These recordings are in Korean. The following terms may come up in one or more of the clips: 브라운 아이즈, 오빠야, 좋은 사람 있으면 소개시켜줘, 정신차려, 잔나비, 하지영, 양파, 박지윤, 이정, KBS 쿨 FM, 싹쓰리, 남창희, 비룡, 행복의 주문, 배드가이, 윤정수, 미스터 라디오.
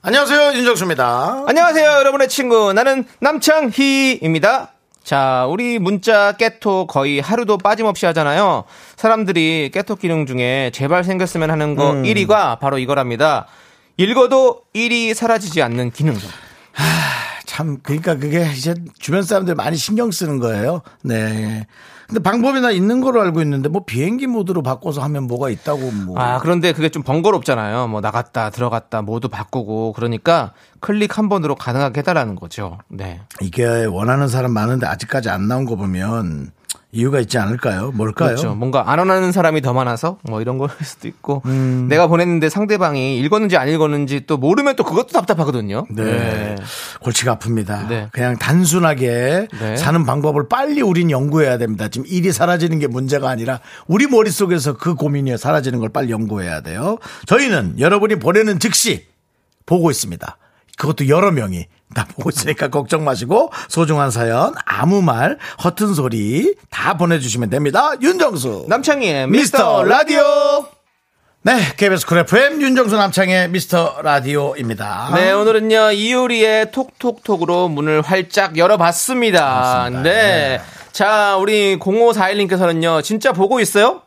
안녕하세요, 윤정수입니다. 안녕하세요, 여러분의 친구 나는 남창희입니다. 자, 우리 문자 깨톡 거의 하루도 빠짐없이 하잖아요. 사람들이 깨톡 기능 중에 제발 생겼으면 하는 거 1위가 바로 이거랍니다. 읽어도 1위 사라지지 않는 기능. 참, 그러니까 그게 이제 주변 사람들 많이 신경 쓰는 거예요. 네. 근데 방법이 나 있는 걸로 알고 있는데 뭐 비행기 모드로 바꿔서 하면 뭐가 있다고 뭐. 아, 그런데 그게 좀 번거롭잖아요. 뭐 나갔다 들어갔다 모두 바꾸고. 그러니까 클릭 한 번으로 가능하게 해달라는 거죠. 네. 이게 원하는 사람 많은데 아직까지 안 나온 거 보면 이유가 있지 않을까요? 뭘까요? 그렇죠. 뭔가 안 원하는 사람이 더 많아서 뭐 이런 걸 수도 있고. 내가 보냈는데 상대방이 읽었는지 안 읽었는지 또 모르면 또 그것도 답답하거든요. 네. 네. 골치가 아픕니다. 네. 그냥 단순하게 네. 사는 방법을 빨리 우린 연구해야 됩니다. 지금 일이 사라지는 게 문제가 아니라 우리 머릿속에서 그 고민이 사라지는 걸 빨리 연구해야 돼요. 저희는 여러분이 보내는 즉시 보고 있습니다. 그것도 여러 명이 다 보고 있으니까 걱정 마시고 소중한 사연 아무 말 허튼 소리 다 보내주시면 됩니다. 윤정수 남창희의 미스터 라디오. 네, KBS 쿨 FM 윤정수 남창희의 미스터 라디오입니다. 네, 오늘은요 이효리의 톡톡톡으로 문을 활짝 열어봤습니다. 맞습니다. 네, 자 우리 0541님께서는요 진짜 보고 있어요?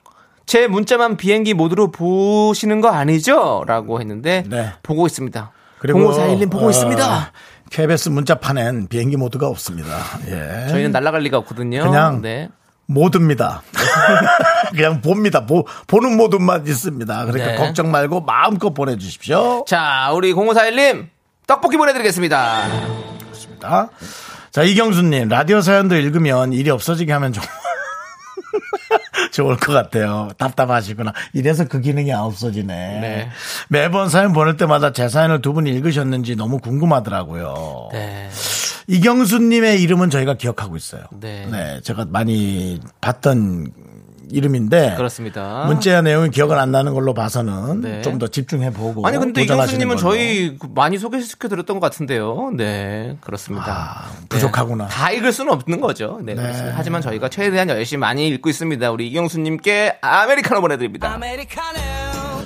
제 문자만 비행기 모드로 보시는 거 아니죠? 라고 했는데 네. 보고 있습니다. 그리고 0541님 보고 있습니다. KBS 문자판엔 비행기 모드가 없습니다. 예. 저희는 날아갈 리가 없거든요. 그냥 네. 모드입니다. 그냥 봅니다. 보는 모드만 있습니다. 그러니까 네. 걱정 말고 마음껏 보내주십시오. 자, 우리 0541님 떡볶이 보내드리겠습니다. 좋습니다. 자, 이경수님 라디오 사연도 읽으면 일이 없어지게 하면 좀 좋을 것 같아요. 답답하시구나. 이래서 그 기능이 없어지네. 네. 매번 사연 보낼 때마다 제 사연을 두 분이 읽으셨는지 너무 궁금하더라고요. 네. 이경수님의 이름은 저희가 기억하고 있어요. 네. 네, 제가 많이 봤던 이름인데 그렇습니다. 문자 내용이 기억은 안 나는 걸로 봐서는 네. 좀 더 집중해보고. 아니 근데 이경수님은 저희 많이 소개시켜드렸던 것 같은데요. 네, 그렇습니다. 아, 부족하구나. 네. 다 읽을 수는 없는 거죠. 네, 네. 그렇습니다. 하지만 저희가 최대한 열심히 많이 읽고 있습니다. 우리 이경수님께 아메리카노 보내드립니다. 아메리카노.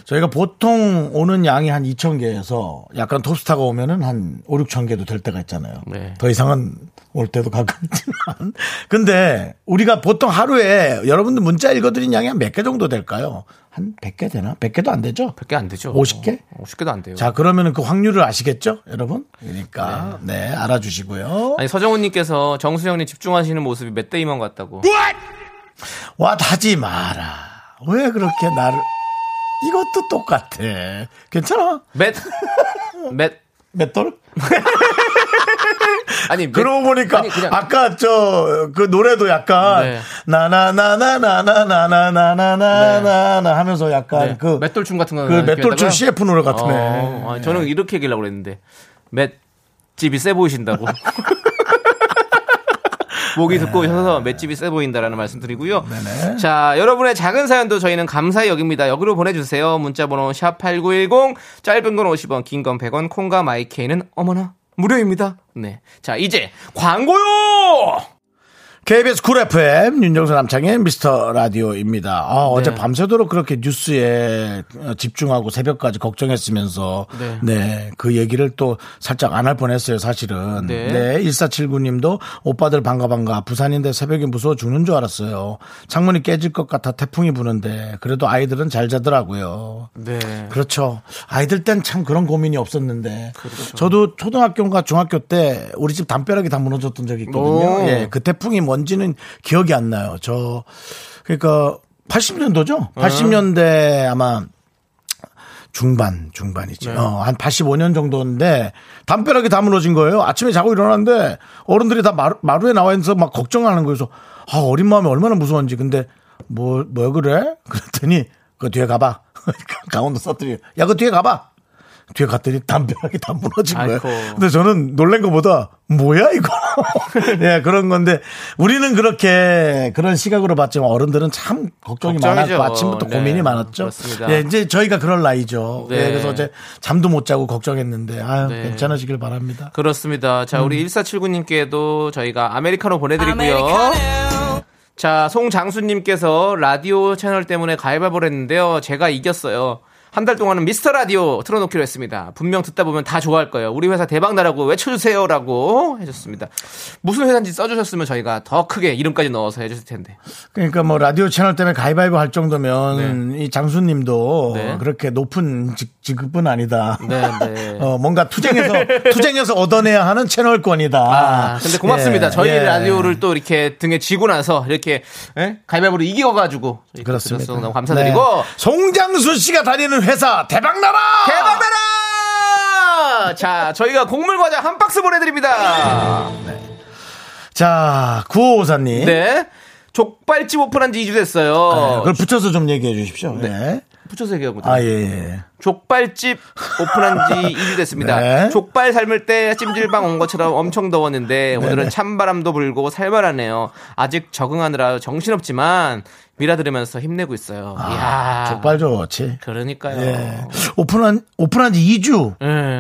저희가 보통 오는 양이 한 2,000개에서 약간 톱스타가 오면은 한 5, 6,000개도 될 때가 있잖아요. 네. 더 이상은 올 때도 가끔 있지만. 근데 우리가 보통 하루에 여러분들 문자 읽어드린 양이 한 몇 개 정도 될까요? 한 100개 되나? 100개도 안 되죠? 100개 안 되죠. 50개? 50개도 안 돼요. 자, 그러면은 그 확률을 아시겠죠? 여러분? 그러니까. 네, 네 알아주시고요. 아니, 서정훈님께서 정수영님 집중하시는 모습이 멧돼이만 같다고. What? 와, 하지 마라. 왜 그렇게 나를. 이것도 똑같아. 괜찮아? 맷돌? 아니, 그러고 보니까 아니, 아까 저 그 노래도 약간 나나나나나나나나나나나 네. 하면서 약간 네. 그 맷돌춤 같은 거 그 맷돌춤 CF 노래 같은 애. 아, 저는 이렇게 얘기하려고 그랬는데 맷집이 세 보이신다고. 목이 네. 두꺼우셔서 맷집이 세 보인다라는 말씀 드리고요. 네네. 자, 여러분의 작은 사연도 저희는 감사히 여깁니다. 여기로 보내주세요. 문자번호 샵8910 짧은 건 50원 긴 건 100원 콩과 마이케이는 어머나 무료입니다. 네, 자 이제 광고요. KBS 쿨 FM 윤정수 남창의 미스터 라디오입니다. 아, 어제 네. 밤새도록 그렇게 뉴스에 집중하고 새벽까지 걱정했으면서 네. 네, 그 얘기를 또 살짝 안 할 뻔했어요 사실은. 네. 네, 1479님도 오빠들 반가반가 부산인데 새벽에 무서워 죽는 줄 알았어요. 창문이 깨질 것 같아 태풍이 부는데 그래도 아이들은 잘 자더라고요. 네. 그렇죠. 아이들 땐 참 그런 고민이 없었는데 그렇죠. 저도 초등학교인가 중학교 때 우리 집 담벼락이 다 무너졌던 적이 있거든요. 예, 그 태풍이 뭔지는 기억이 안 나요. 저 그러니까 80년도죠. 80년대 아마 중반이죠. 네. 한 85년 정도인데 담벼락이 다 무너진 거예요. 아침에 자고 일어났는데 어른들이 다 마루에 나와 있어서 막 걱정하는 거여서 아, 어린 마음이 얼마나 무서운지. 근데 뭐 그래? 그랬더니 그 뒤에 가봐. 강원도 사투리. 야, 그 뒤에 가봐. 뒤에 갔더니 담벼락이 다 무너진 거예요. 근데 저는 놀란 것보다 뭐야 이거. 예, 그런 건데 우리는 그렇게 그런 시각으로 봤지만 어른들은 참 걱정이 많았고 아침부터 네. 고민이 많았죠. 그렇습니다. 예, 이제 저희가 그럴 나이죠. 네. 예, 그래서 어제 잠도 못 자고 걱정했는데 아유, 네. 괜찮으시길 바랍니다. 그렇습니다. 자, 우리 1479님께도 저희가 아메리카노 보내드리고요. 아메리카노. 자, 송장수님께서 라디오 채널 때문에 가위바위보를 했는데요. 제가 이겼어요. 한 달 동안은 미스터 라디오 틀어놓기로 했습니다. 분명 듣다 보면 다 좋아할 거예요. 우리 회사 대박 나라고 외쳐주세요라고 해줬습니다. 무슨 회사인지 써주셨으면 저희가 더 크게 이름까지 넣어서 해줬을 텐데. 그러니까 뭐 라디오 채널 때문에 가위바위보 할 정도면 네. 이 장수님도 네. 그렇게 높은 직급은 아니다. 네, 네. 뭔가 투쟁해서 얻어내야 하는 채널권이다. 아, 근데 고맙습니다. 예, 저희 예. 라디오를 또 이렇게 등에 지고 나서 이렇게 예? 가위바위보를 이겨가지고. 그렇습니다. 너무 감사드리고 네. 송장수 씨가 다니는 회사 대박나라! 대박나라! 자, 저희가 곡물과자 한 박스 보내드립니다. 네. 자, 9554님. 네. 족발집 오픈한 지 2주 됐어요. 네, 그걸 붙여서 좀 얘기해 주십시오. 네. 네. 붙여서 얘기하고. 아, 예. 족발집 오픈한 지 2주 됐습니다. 네. 족발 삶을 때 찜질방 온 것처럼 엄청 더웠는데 네네. 오늘은 찬바람도 불고 살벌하네요. 아직 적응하느라 정신없지만 미라 들으면서 힘내고 있어요. 아, 이야. 족발 좋지. 그러니까요. 예. 오픈한 지 2주.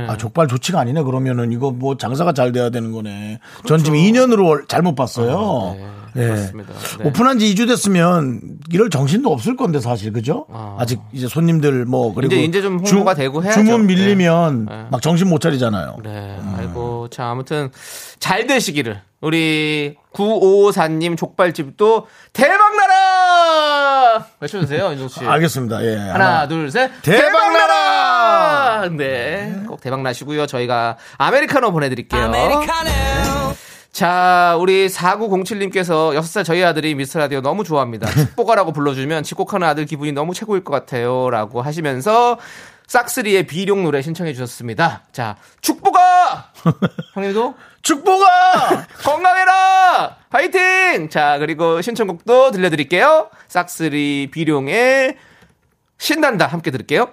아, 족발 좋지가 아니네. 그러면은 이거 뭐 장사가 잘 돼야 되는 거네. 그렇죠. 전 지금 2년으로 잘못 봤어요. 네. 그렇습니다. 네. 오픈한 지 2주 됐으면 이럴 정신도 없을 건데 사실 그죠? 아직 이제 손님들 뭐 그리고 이제 좀 홍보가 되고 해야죠. 주문 밀리면 네. 막 정신 못 차리잖아요. 네. 아이고 자 아무튼 잘 되시기를 우리 9554님 족발집도 대박나라 외쳐주세요 윤종 씨. 알겠습니다. 예. 하나 둘 셋 대박나라. 네. 꼭 대박나시고요. 저희가 아메리카노 보내드릴게요. 아메리카노. 네. 자, 우리 4907님께서 6살 저희 아들이 미스터라디오 너무 좋아합니다. 축복하라고 불러주면 집콕하는 아들 기분이 너무 최고일 것 같아요. 라고 하시면서 싹쓰리의 비룡 노래 신청해 주셨습니다. 자, 축복아! 형님도 축복아! 건강해라! 화이팅! 자, 그리고 신청곡도 들려드릴게요. 싹쓰리 비룡의 신난다 함께 들을게요.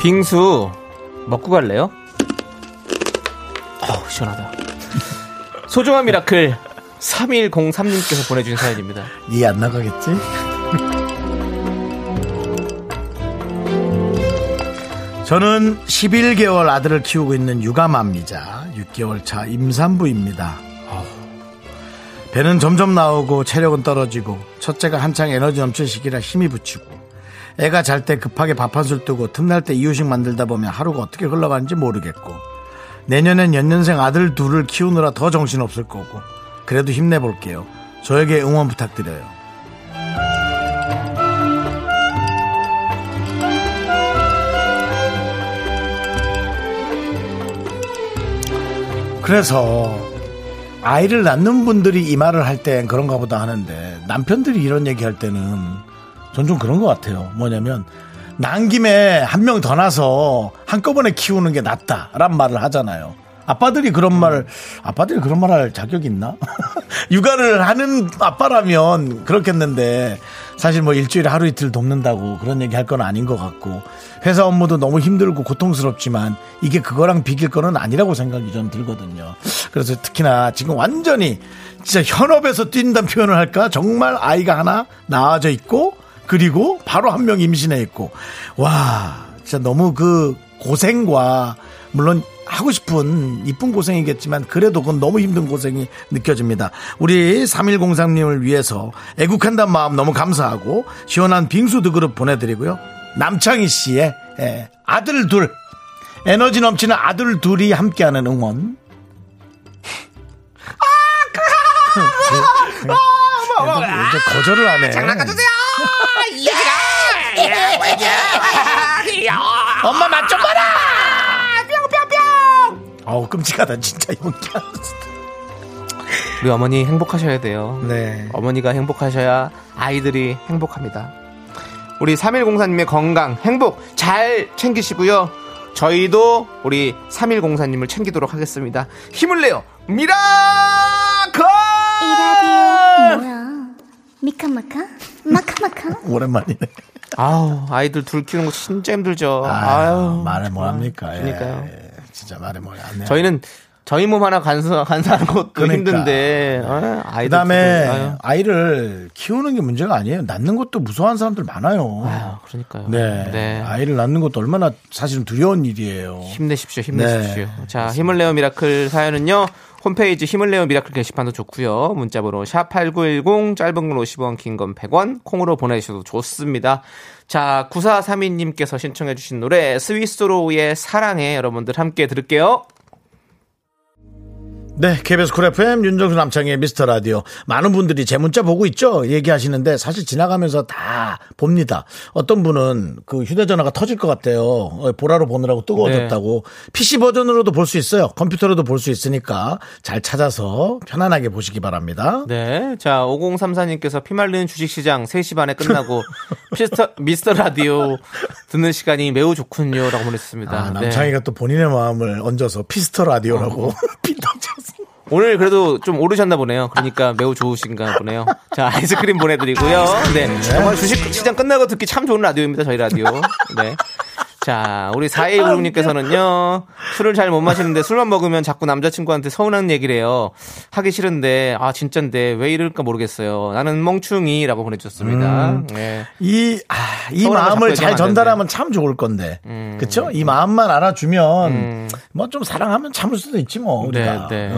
빙수 먹고 갈래요? 어우 시원하다. 소중한 미라클 3103님께서 보내주신 사연입니다. 이해 안 나가겠지? 저는 11개월 아들을 키우고 있는 육아맘이자 6개월 차 임산부입니다. 배는 점점 나오고 체력은 떨어지고 첫째가 한창 에너지 넘칠 시기라 힘이 붙이고 애가 잘 때 급하게 밥 한 술 뜨고 틈날 때 이유식 만들다 보면 하루가 어떻게 흘러가는지 모르겠고 내년엔 연년생 아들 둘을 키우느라 더 정신없을 거고 그래도 힘내볼게요. 저에게 응원 부탁드려요. 그래서 아이를 낳는 분들이 이 말을 할 땐 그런가 보다 하는데 남편들이 이런 얘기 할 때는 전 좀 그런 것 같아요. 뭐냐면 난 김에 한 명 더 나서 한꺼번에 키우는 게 낫다란 말을 하잖아요. 아빠들이 그런 말 할 자격이 있나? 육아를 하는 아빠라면 그렇겠는데 사실 뭐 일주일에 하루 이틀 돕는다고 그런 얘기 할 건 아닌 것 같고 회사 업무도 너무 힘들고 고통스럽지만 이게 그거랑 비길 거는 아니라고 생각이 좀 들거든요. 그래서 특히나 지금 완전히 진짜 현업에서 뛴다는 표현을 할까? 정말 아이가 하나 나아져 있고 그리고 바로 한 명 임신해 있고 와 진짜 너무 그 고생과 물론 하고 싶은 이쁜 고생이겠지만 그래도 그건 너무 힘든 고생이 느껴집니다. 우리 3103님을 위해서 애국한다는 마음 너무 감사하고 시원한 빙수 두 그릇 보내드리고요. 남창희 씨의 아들 둘 에너지 넘치는 아들 둘이 함께하는 응원 이제 거절을 안 해. 장난 가주세요. 엄마 맛 좀 봐라. 뿅뿅뿅. 아우 끔찍하다 진짜 연기야. 우리 어머니 행복하셔야 돼요. 네. 어머니가 행복하셔야 아이들이 행복합니다. 우리 3104님의 건강 행복 잘 챙기시고요. 저희도 우리 3104님을 챙기도록 하겠습니다. 힘을 내요. 미라클! 이 라디오 뭐야? 미카마카? 마카마카? 오랜만이네. 아우, 아이들 둘 키우는 거 진짜 힘들죠. 아유, 말을 뭐합니까? 그러니까요. 예, 진짜 말을 뭐하냐. 저희는 저희 몸 하나 간사하는 것도 그러니까. 힘든데. 아이들 그다음에 키우는, 아이를 키우는 게 문제가 아니에요. 낳는 것도 무서워하는 사람들 많아요. 아유, 그러니까요. 네. 네. 아이를 낳는 것도 얼마나 사실은 두려운 일이에요. 힘내십시오. 힘내십시오. 네. 자, 힘을 내어 미라클 사연은요. 홈페이지 힘을 내어 미라클 게시판도 좋고요. 문자번호 샵8910 짧은 건 50원 긴 건 100원 콩으로 보내주셔도 좋습니다. 자 9432님께서 신청해 주신 노래 스위스로우의 사랑해 여러분들 함께 들을게요. 네, KBS 쿨 FM 윤정수 남창희의 미스터 라디오. 많은 분들이 제 문자 보고 있죠? 얘기하시는데 사실 지나가면서 다 봅니다. 어떤 분은 그 휴대전화가 터질 것 같아요. 보라로 보느라고 뜨거워졌다고. 네. PC 버전으로도 볼 수 있어요. 컴퓨터로도 볼 수 있으니까 잘 찾아서 편안하게 보시기 바랍니다. 네, 자 5034님께서 피말리는 주식시장 3시 반에 끝나고 미스터 라디오 듣는 시간이 매우 좋군요 라고 보냈습니다. 아, 남창희가 네. 또 본인의 마음을 얹어서 피스터 라디오라고 오늘 그래도 좀 오르셨나 보네요. 그러니까 매우 좋으신가 보네요. 자 아이스크림 보내드리고요. 네, 정말 주식시장 끝나고 듣기 참 좋은 라디오입니다. 저희 라디오. 네. 자 우리 4256님께서는요 술을 잘 못 마시는데 술만 먹으면 자꾸 남자친구한테 서운한 얘기를 해요. 하기 싫은데 아 진짠데 왜 이럴까 모르겠어요. 나는 멍충이라고 보내주셨습니다. 네. 이 마음을 잘 전달하면 참 좋을 건데 그렇죠? 이 마음만 알아주면 뭐 좀 사랑하면 참을 수도 있지 뭐 우리가. 네, 네.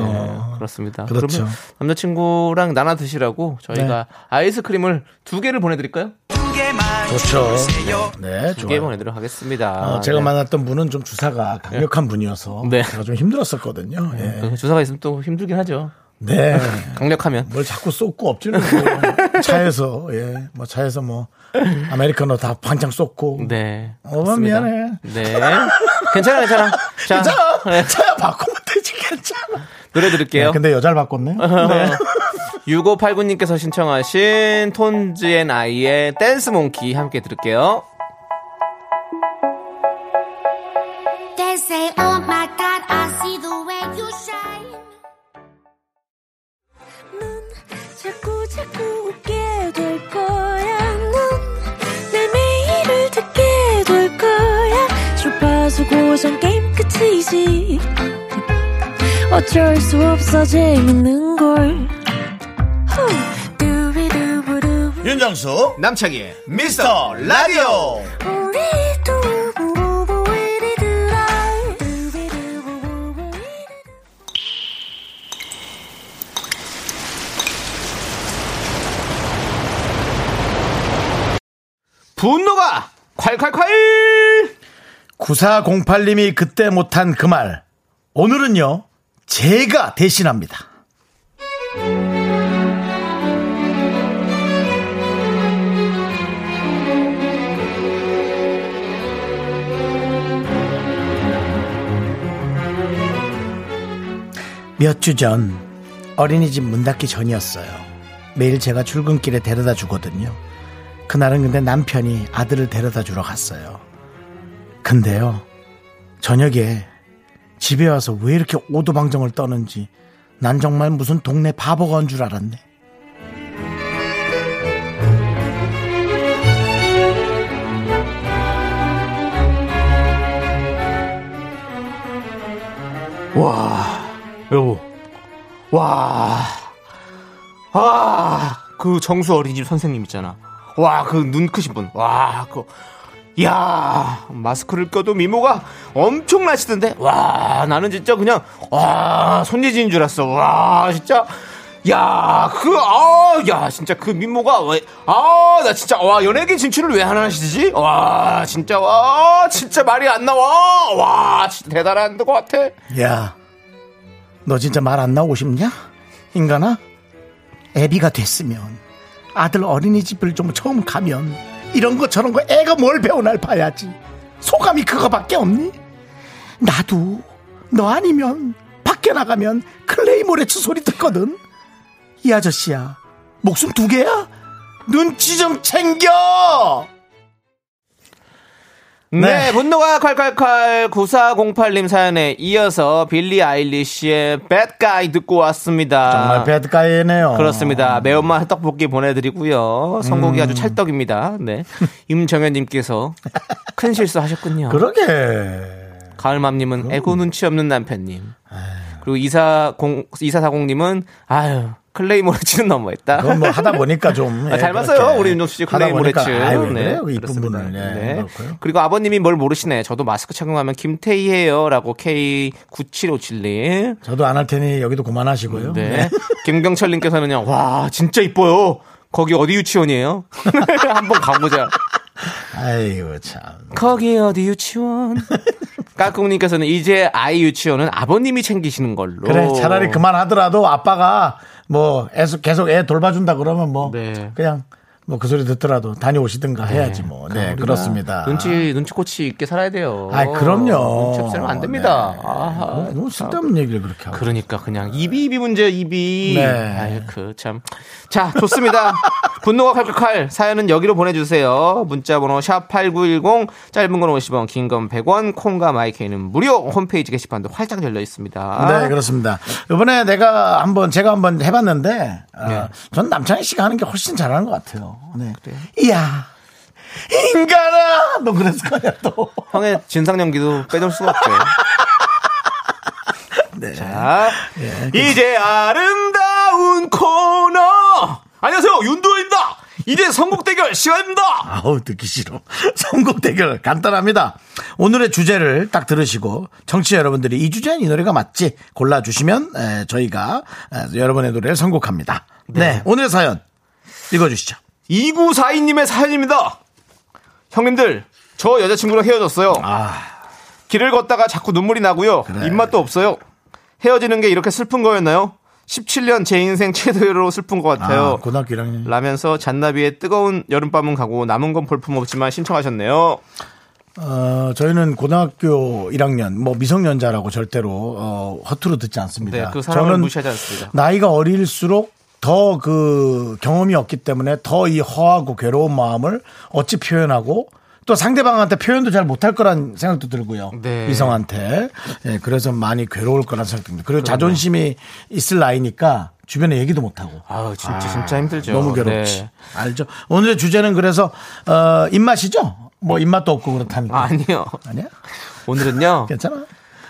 그렇습니다. 그렇죠. 그러면 남자친구랑 나눠 드시라고 저희가 네. 아이스크림을 2개를 보내드릴까요? 좋죠. 네, 두 개 보내드리도록 하겠습니다. 제가 네. 만났던 분은 좀 주사가 강력한 네. 분이어서 네. 제가 좀 힘들었었거든요. 네. 네. 주사가 있으면 또 힘들긴 하죠. 네, 강력하면 뭘 자꾸 쏟고 엎지는 거 차에서 예, 뭐 차에서 뭐 아메리카노 다 반창 쏟고. 네, 미안해. 네, 괜찮아, 괜찮아. 자, 괜찮아. 차야 바꾸면 되지 괜찮아. 노래 들을게요. 네, 근데 여자를 바꿨네. 네. 6589님께서 신청하신 톤즈앤아이의 댄스몽키 함께 들을게요. 어쩔 수 없어 재밌는걸 윤정수 남창희의 미스터 라디오. 분노가 콸콸콸. 9408님이 그때 못한 그 말 오늘은요 제가 대신합니다. 몇 주 전 어린이집 문 닫기 전이었어요. 매일 제가 출근길에 데려다 주거든요. 그날은 근데 남편이 아들을 데려다 주러 갔어요. 근데요 저녁에 집에 와서 왜 이렇게 오도방정을 떠는지 난 정말 무슨 동네 바보가 온 줄 알았네. 와 여보 그 정수 어린이집 선생님 있잖아. 와 그 눈 크신 분. 와 그 야 마스크를 껴도 미모가 엄청나시던데. 와 나는 진짜 그냥 와 손예진인 줄 알았어. 와 진짜 야 그 아 야 진짜 그 미모가 왜 아 나 진짜 와 연예계 진출을 왜 안 하시지. 와 진짜 말이 안 나와. 와 진짜 대단한 것 같아. 야 너 진짜 말 안 나오고 싶냐 인간아. 애비가 됐으면 아들 어린이집을 좀 처음 가면 이런 거 저런 거 애가 뭘 배우날 봐야지. 소감이 그거밖에 없니? 나도 너 아니면 밖에 나가면 클레이모레츠 소리 듣거든. 이 아저씨야 목숨 2개야? 눈치 좀 챙겨. 네, 분노가 칼칼칼 9408님 사연에 이어서 빌리 아일리시의 배드가이 듣고 왔습니다. 정말 배드가이네요. 그렇습니다. 매운맛 떡볶이 보내드리고요. 선곡이 아주 찰떡입니다. 네, 임정현님께서 큰 실수하셨군요. 그러게. 가을맘님은 애고 눈치 없는 남편님. 그리고 2440님은 아유 클레이모레츠는 넘어했다. 그건 뭐 하다 보니까 좀. 잘 봤어요. 우리 윤정수 씨 클레이모레츠. 네. 이쁜 분을. 네. 그리고 아버님이 뭘 모르시네. 저도 마스크 착용하면 김태희예요. 라고 K9757님. 저도 안 할 테니 여기도 그만하시고요. 네. 네. 김경철님께서는요. 와 진짜 이뻐요. 거기 어디 유치원이에요? 한번 가보자. 아이고 참. 거기 어디 유치원? 까꿍님께서는 이제 아이 유치원은 아버님이 챙기시는 걸로. 그래, 차라리 그만하더라도 아빠가 뭐 계속 애 돌봐준다 그러면 뭐 네. 그냥 뭐 그 소리 듣더라도 다녀오시든가 네. 해야지 뭐. 네, 그렇습니다. 눈치코치 있게 살아야 돼요. 아, 그럼요. 눈치 없으면 안 됩니다. 네. 아하, 너무 쓸데없는 얘기를 그렇게 하고. 그러니까 그냥 이비 문제예요, 이비. 네. 아유, 그 참. 자, 좋습니다. 분노가 칼칼칼 사연은 여기로 보내주세요. 문자번호 샵8910 짧은 건 50원 긴 건 100원 콩과 마이크는 무료. 홈페이지 게시판도 활짝 열려 있습니다. 네 그렇습니다. 이번에 제가 한번 해봤는데 네. 전 남창희 씨가 하는 게 훨씬 잘하는 것 같아요. 네. 그래요? 이야 인간아 너 그랬을 거야 또. 형의 진상 연기도 빼놓을 수가 없어요. 네. 자 네. 이제 아름다운 코너 안녕하세요 윤도현입니다. 이제 선곡 대결 시간입니다. 아우 듣기 싫어. 선곡 대결 간단합니다. 오늘의 주제를 딱 들으시고 청취자 여러분들이 이 주제는 이 노래가 맞지 골라주시면 저희가 여러분의 노래를 선곡합니다. 네 오늘의 사연 읽어주시죠. 2942님의 사연입니다. 형님들 저 여자친구랑 헤어졌어요. 길을 걷다가 자꾸 눈물이 나고요. 그래. 입맛도 없어요. 헤어지는 게 이렇게 슬픈 거였나요? 17년 제 인생 최대로 슬픈 것 같아요. 고등학교 1학년. 라면서 잔나비의 뜨거운 여름밤은 가고 남은 건 볼품없지만 신청하셨네요. 저희는 고등학교 1학년 뭐 미성년자라고 절대로 허투루 듣지 않습니다. 네, 그 사람을 무시하지 않습니다. 나이가 어릴수록 더 그 경험이 없기 때문에 더 이 허하고 괴로운 마음을 어찌 표현하고 또 상대방한테 표현도 잘 못할 거란 생각도 들고요. 네. 이성한테. 네, 그래서 많이 괴로울 거란 생각도 듭니다. 그리고 그러네. 자존심이 있을 나이니까 주변에 얘기도 못하고. 아 진짜 힘들죠. 너무 괴롭지. 네. 알죠. 오늘의 주제는 그래서 입맛이죠? 뭐 입맛도 없고 그렇다니까. 아니요. 아니야? 오늘은요. 괜찮아.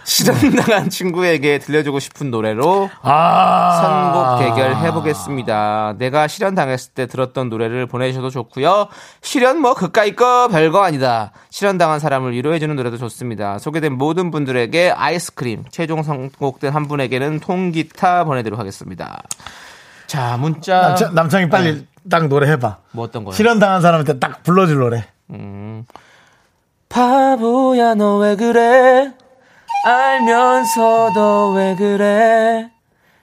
실현당한 친구에게 들려주고 싶은 노래로 선곡 대결 해보겠습니다. 내가 실현당했을 때 들었던 노래를 보내주셔도 좋고요. 실현 뭐 그까이 거 별거 아니다. 실현당한 사람을 위로해주는 노래도 좋습니다. 소개된 모든 분들에게 아이스크림, 최종 선곡된 한 분에게는 통기타 보내드리도록 하겠습니다. 자 문자. 남창이 빨리 딱 노래 해봐. 뭐 어떤 거요? 실현당한 사람한테 딱 불러줄 노래. 바보야 너 왜 그래? 알면서도 왜 그래?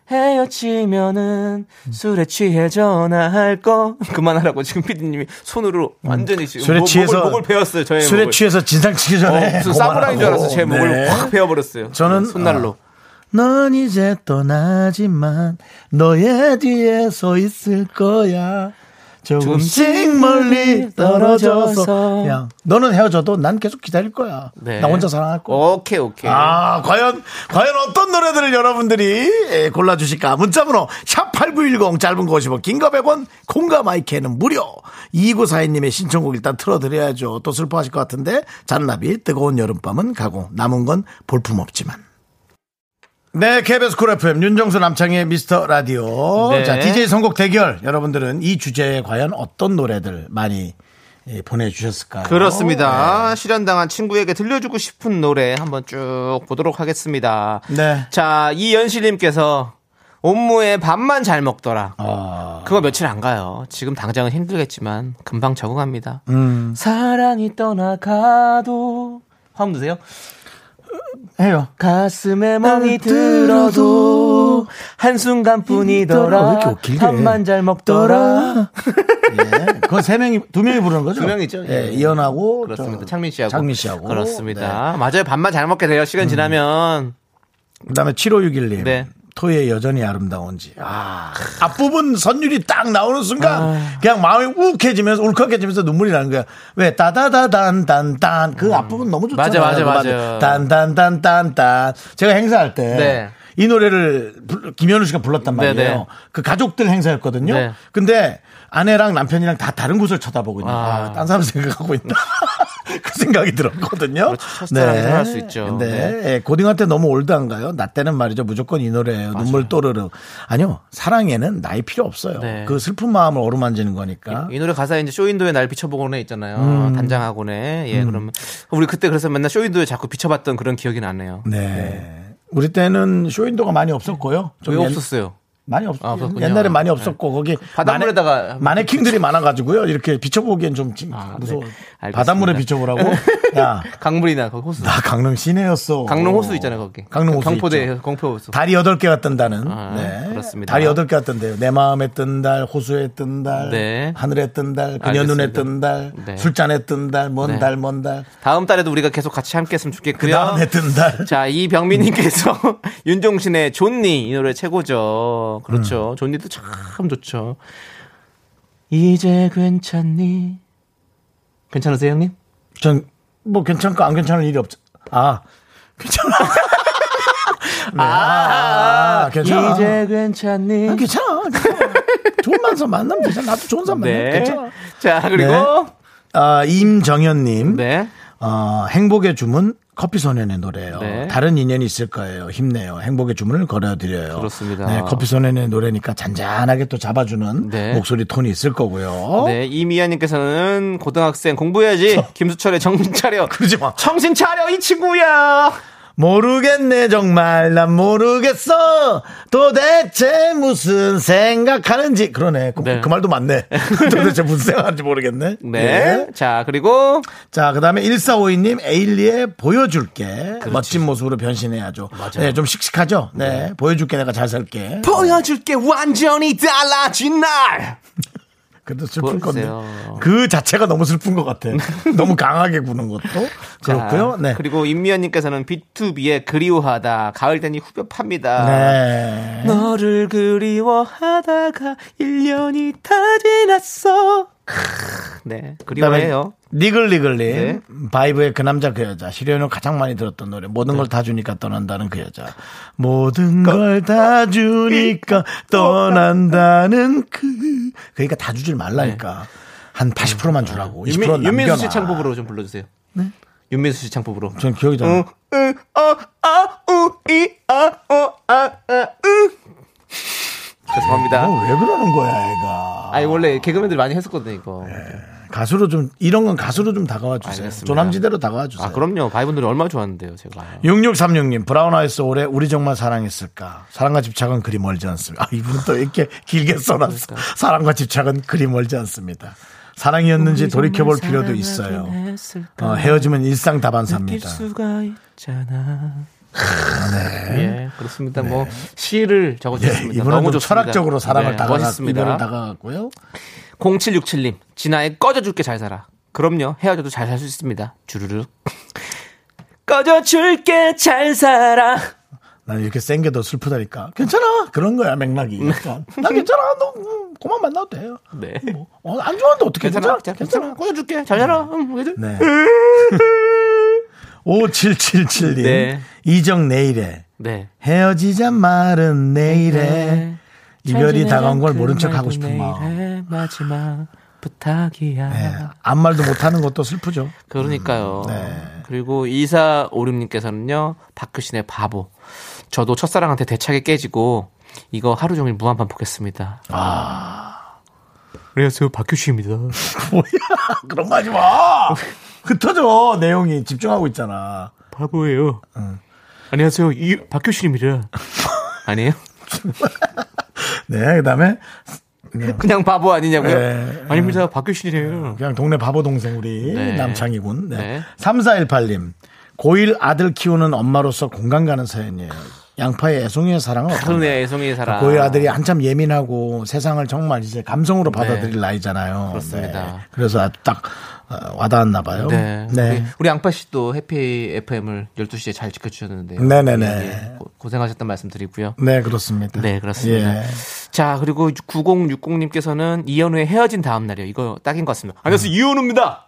헤어지면은 술에 취해 전화할 거. 그만하라고 지금 피디님이 손으로 완전히 지금 술에 취해서 목을 베었어요. 저의 술에 목을. 취해서 진상치기 전에 무슨 사무라인 줄 알았어. 제 목을 네. 확 베어버렸어요. 저는 손날로. 넌 이제 떠나지만 너의 뒤에 서 있을 거야. 조금씩 멀리 떨어져서 그냥 너는 헤어져도 난 계속 기다릴 거야. 네. 나 혼자 사랑할 거야. 오케이. 과연 어떤 노래들을 여러분들이 골라주실까. 문자번호 샵8910 짧은 거 50원 긴 거 100원 콩과 마이크는 무료. 2942님의 신청곡 일단 틀어드려야죠. 또 슬퍼하실 것 같은데 잔나비 뜨거운 여름밤은 가고 남은 건 볼품없지만. 네, KBS 쿨 FM 윤정수 남창희의 미스터 라디오. 네. 자, DJ 선곡 대결. 여러분들은 이 주제에 과연 어떤 노래들 많이 보내주셨을까요? 그렇습니다. 네. 실현당한 친구에게 들려주고 싶은 노래 한번 쭉 보도록 하겠습니다. 네. 자, 이연실님께서 옴무에 밥만 잘 먹더라. 그거 며칠 안 가요. 지금 당장은 힘들겠지만 금방 적응합니다. 사랑이 떠나가도 화음 드세요? 해요. 가슴에 멍이 들어도 한순간뿐이더라. 밥만 잘 먹더라. 예. 그건 두 명이 부르는 거죠? 2명이죠. 예. 이현하고. 그렇습니다. 창민 씨하고. 그렇습니다. 네. 맞아요. 밥만 잘 먹게 돼요. 시간 지나면. 그 다음에 7561님. 네. 토이의 여전히 아름다운지. 아. 앞부분 선율이 딱 나오는 순간 아. 그냥 마음이 욱해지면서 울컥해지면서 눈물이 나는 거야. 왜 따다다단단단 그 앞부분 너무 좋잖아요. 맞아. 단단단단단. 제가 행사할 때 네. 이 노래를 김현우 씨가 불렀단 말이에요. 네네. 그 가족들 행사였거든요. 네. 근데 아내랑 남편이랑 다 다른 곳을 쳐다보고 있는 아, 딴 사람 생각하고 있나. 그 생각이 들었거든요. 그렇죠. 첫사랑 생각할 수 있죠. 근데 네. 고딩할 때 너무 올드한가요? 나 때는 말이죠. 무조건 이 노래예요. 맞아요. 눈물 또르르. 아니요. 사랑에는 나이 필요 없어요. 네. 그 슬픈 마음을 어루만지는 거니까. 이 노래 가사에 이제 쇼윈도에 날 비춰보고네 있잖아요. 단장하고네. 예, 그러면 우리 그때 그래서 맨날 쇼윈도에 자꾸 비춰봤던 그런 기억이 나네요. 네. 네. 우리 때는 쇼윈도가 많이 없었고요. 왜 없었어요? 많이 없었고 옛날에 많이 없었고 네. 거기 바닷물에다가 마네킹들이 많아가지고요 이렇게 비춰보기엔 좀 무서워. 네. 바닷물에 비춰보라고. 야 강물이나 거기 호수. 나 강릉 시내였어. 강릉 호수 있잖아요 거기. 강릉 호수 경포대 경포 호수. 달이 8개가 뜬다는. 아, 네. 그렇습니다. 달이 8개가 뜬대요. 내 마음에 뜬 달, 호수에 뜬 달, 네. 하늘에 뜬 달, 그녀 알겠습니다. 눈에 뜬 달, 네. 술잔에 뜬 달, 먼 달, 네. 먼 달. 다음 달에도 우리가 계속 같이 함께했으면 좋겠고요. 그 다음에 뜬 달. 자 이병민님께서 윤종신의 존니 이 노래 최고죠. 그렇죠. 존니도 참 좋죠. 이제 괜찮니? 괜찮으세요, 형님? 전 뭐 괜찮고 안 괜찮은 일이 없죠. 아, 괜찮아. 네. 괜찮아. 이제 괜찮니? 아, 괜찮아. 좋은 만남 만나면 되잖아. 나도 좋은 사람 만나면 네. 괜찮아. 자, 그리고 네. 임정현님. 네. 행복의 주문. 커피 소년의 노래예요. 네. 다른 인연이 있을 거예요. 힘내요. 행복의 주문을 걸어드려요. 그렇습니다. 네, 커피 소년의 노래니까 잔잔하게 또 잡아주는 네. 목소리 톤이 있을 거고요. 네, 이미아님께서는 고등학생 공부해야지. 김수철의 정신차려. 그러지 마. 정신차려 이 친구야. 모르겠네 정말 난 모르겠어 도대체 무슨 생각하는지. 그러네 네. 그 말도 맞네. 도대체 무슨 생각하는지 모르겠네. 네. 자 그리고 자 그다음에 1452님 에일리의 보여줄게. 그렇지. 멋진 모습으로 변신해야죠. 맞아요. 네, 좀 씩씩하죠. 네. 네. 보여줄게 내가 잘 살게. 보여줄게 완전히 달라진 날. 그래도 슬픈 모르겠어요. 건데 그 자체가 너무 슬픈 것 같아. 너무 강하게 구는 것도 그렇고요. 네. 그리고 임미연님께서는 B2B의 그리워하다 가을 되니 후벼팝니다. 네. 너를 그리워하다가 1년이 다 지났어. 네 그리워해요. 니글니글님 네. 바이브의 그 남자 그 여자 실현을 가장 많이 들었던 노래 모든 네. 걸 다 주니까 떠난다는 그 여자 모든 걸 다 주니까 떠난다는 그 그러니까 다 주질 말라니까 네. 한 80%만 주라고. 20% 남겨놔. 윤민수 씨 창법으로 좀 불러주세요. 네? 윤민수 씨 창법으로. 전 기억이 잘 안 나요. 죄송합니다. 왜 그러는 거야, 애가. 아니, 원래 개그맨들 많이 했었거든요, 이거. 네. 가수로 좀, 이런 건 가수로 좀 다가와 주세요. 알겠습니다. 조남지대로 다가와 주세요. 아, 그럼요. 바이분들이 얼마나 좋았는데요, 제가. 6636님, 브라운 아이즈 올해 우리 정말 사랑했을까? 사랑과 집착은 그리 멀지 않습니다. 아, 이분은 또 이렇게 길게 써놨어. 그러니까. 사랑과 집착은 그리 멀지 않습니다. 사랑이었는지 돌이켜볼 필요도 있어요. 헤어지면 일상 다반사입니다. 네. 예, 그렇습니다. 네. 뭐 시를 적어주셨습니다. 예, 이분은 너무 좋습니다. 철학적으로 사랑을 네, 다가갔고요. 0767님 진아의 꺼져줄게 잘 살아. 그럼요. 헤어져도 잘 살 수 있습니다. 주르륵. 꺼져줄게 잘 살아. 난 이렇게 센 게 더 슬프다니까. 괜찮아. 그런 거야 맥락이. 그러니까. 난 괜찮아. 너 그만 만나도 돼요. 네. 뭐, 안 좋아하는데 어떻게 괜찮아. 꺼져줄게 잘 살아. 네. 5777님 네. 이정 내일에 네. 헤어지자 말은 내일에 네. 이별이 다가온 걸 그 모른 척 하고 싶은 마음 마지막 부탁이야. 네. 아무 말도 못하는 것도 슬프죠. 그러니까요. 네. 그리고 2456님께서는요 박효신의 바보. 저도 첫사랑한테 대차게 깨지고 이거 하루 종일 무한반복했습니다. 아. 안녕하세요 박효신입니다. 뭐야 그런 거 하지 마. 흩어져 내용이 집중하고 있잖아. 바보예요. 응. 안녕하세요 이 박효신입니다. 아니에요? 네 그다음에 그냥 바보 아니냐고요? 네. 아닙니다 박효신이에요. 그냥 동네 바보 동생 우리 네. 남창이군. 네. 네. 3418님 고1 아들 키우는 엄마로서 공감 가는 사연이에요. 양파의 애송이의 사랑은 그러네, 애송이의 사랑. 고의 아들이 한참 예민하고 세상을 정말 이제 감성으로 받아들일 네. 나이잖아요. 그렇습니다. 네. 그래서 딱 와닿았나 봐요. 네. 네. 우리 양파 씨도 해피 FM을 12시에 잘 지켜주셨는데요. 네네네. 예, 고생하셨단 말씀 드리고요. 네, 그렇습니다. 네, 그렇습니다. 예. 자, 그리고 9060님께서는 이현우의 헤어진 다음 날이요. 이거 딱인 것 같습니다. 안녕하세요, 이현우입니다.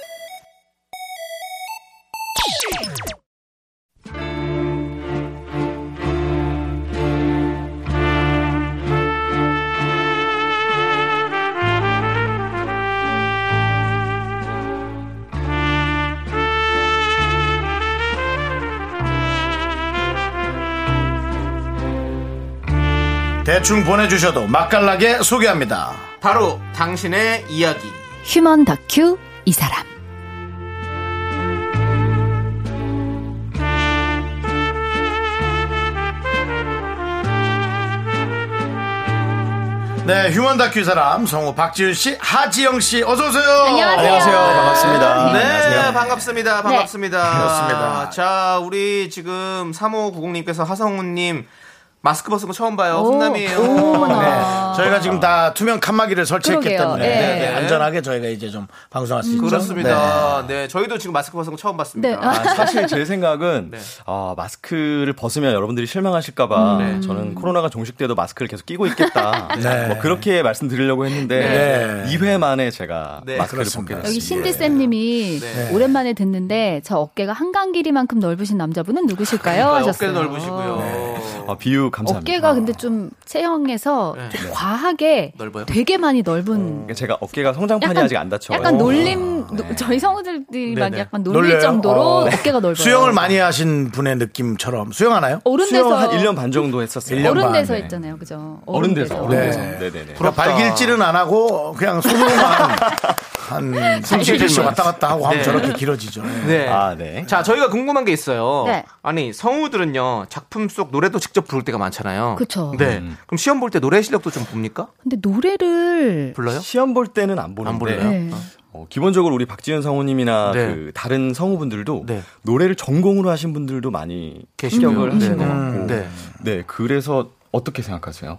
대충 보내주셔도 맛깔나게 소개합니다. 바로 당신의 이야기. 휴먼 다큐 이 사람. 네, 휴먼 다큐 이 사람 성우 박지윤 씨, 하지영 씨, 어서 오세요. 안녕하세요. 네, 반갑습니다. 네, 안녕하세요. 반갑습니다. 반갑습니다. 네. 그렇습니다. 자, 우리 지금 3590님께서 하성우님 마스크 벗은 거 처음 봐요. 훈남이에요. 네. 저희가 지금 다 투명 칸막이를 설치했기 그러게요. 때문에 네. 네. 안전하게 저희가 이제 좀 방송할 수 있죠. 그렇습니다. 네. 네, 저희도 지금 마스크 벗은 거 처음 봤습니다. 네. 아, 사실 제 생각은 네. 마스크를 벗으면 여러분들이 실망하실까봐 네. 저는 코로나가 종식돼도 마스크를 계속 끼고 있겠다. 네. 뭐 그렇게 말씀드리려고 했는데 네. 2회 만에 제가 네. 마스크를 벗게 됐습니다. 여기 신디쌤님이 네. 네. 오랜만에 듣는데 저 어깨가 한강 길이만큼 넓으신 남자분은 누구실까요? 그러니까, 하셨어요. 어깨 넓으시고요. 네. 비유 감사합니다. 어깨가 근데 좀 체형에서 네. 좀 과하게 넓어요? 되게 많이 넓은. 제가 어깨가 성장판이 아직 안 닫혀요. 약간 놀림. 네. 저희 성우들만 약간 놀릴 정도로 네. 어깨가 넓어요. 수영을 많이 하신 분의 느낌처럼. 수영하나요? 어른돼서 수영 한 1년 반 정도 했었어요. 어른돼서 네. 했잖아요. 그죠? 어른돼서. 네. 네네네. 그러니까 발길질은 안 하고 그냥 손으로만 한 30cm 왔다 갔다 하고 하면 네. 저렇게 길어지죠. 네. 네. 아, 네. 자, 저희가 궁금한 게 있어요. 네. 아니, 성우들은요. 작품 속 노래도 직접 부를 때가 많잖아요. 그렇죠. 네. 그럼 시험 볼 때 노래 실력도 좀 봅니까? 근데 노래를 불러요? 시험 볼 때는 안 보는데. 네. 기본적으로 우리 박지윤 성우님이나 네. 그 다른 성우분들도 네. 노래를 전공으로 하신 분들도 많이 시험을 하시는 것 같고. 네. 네. 그래서 어떻게 생각하세요?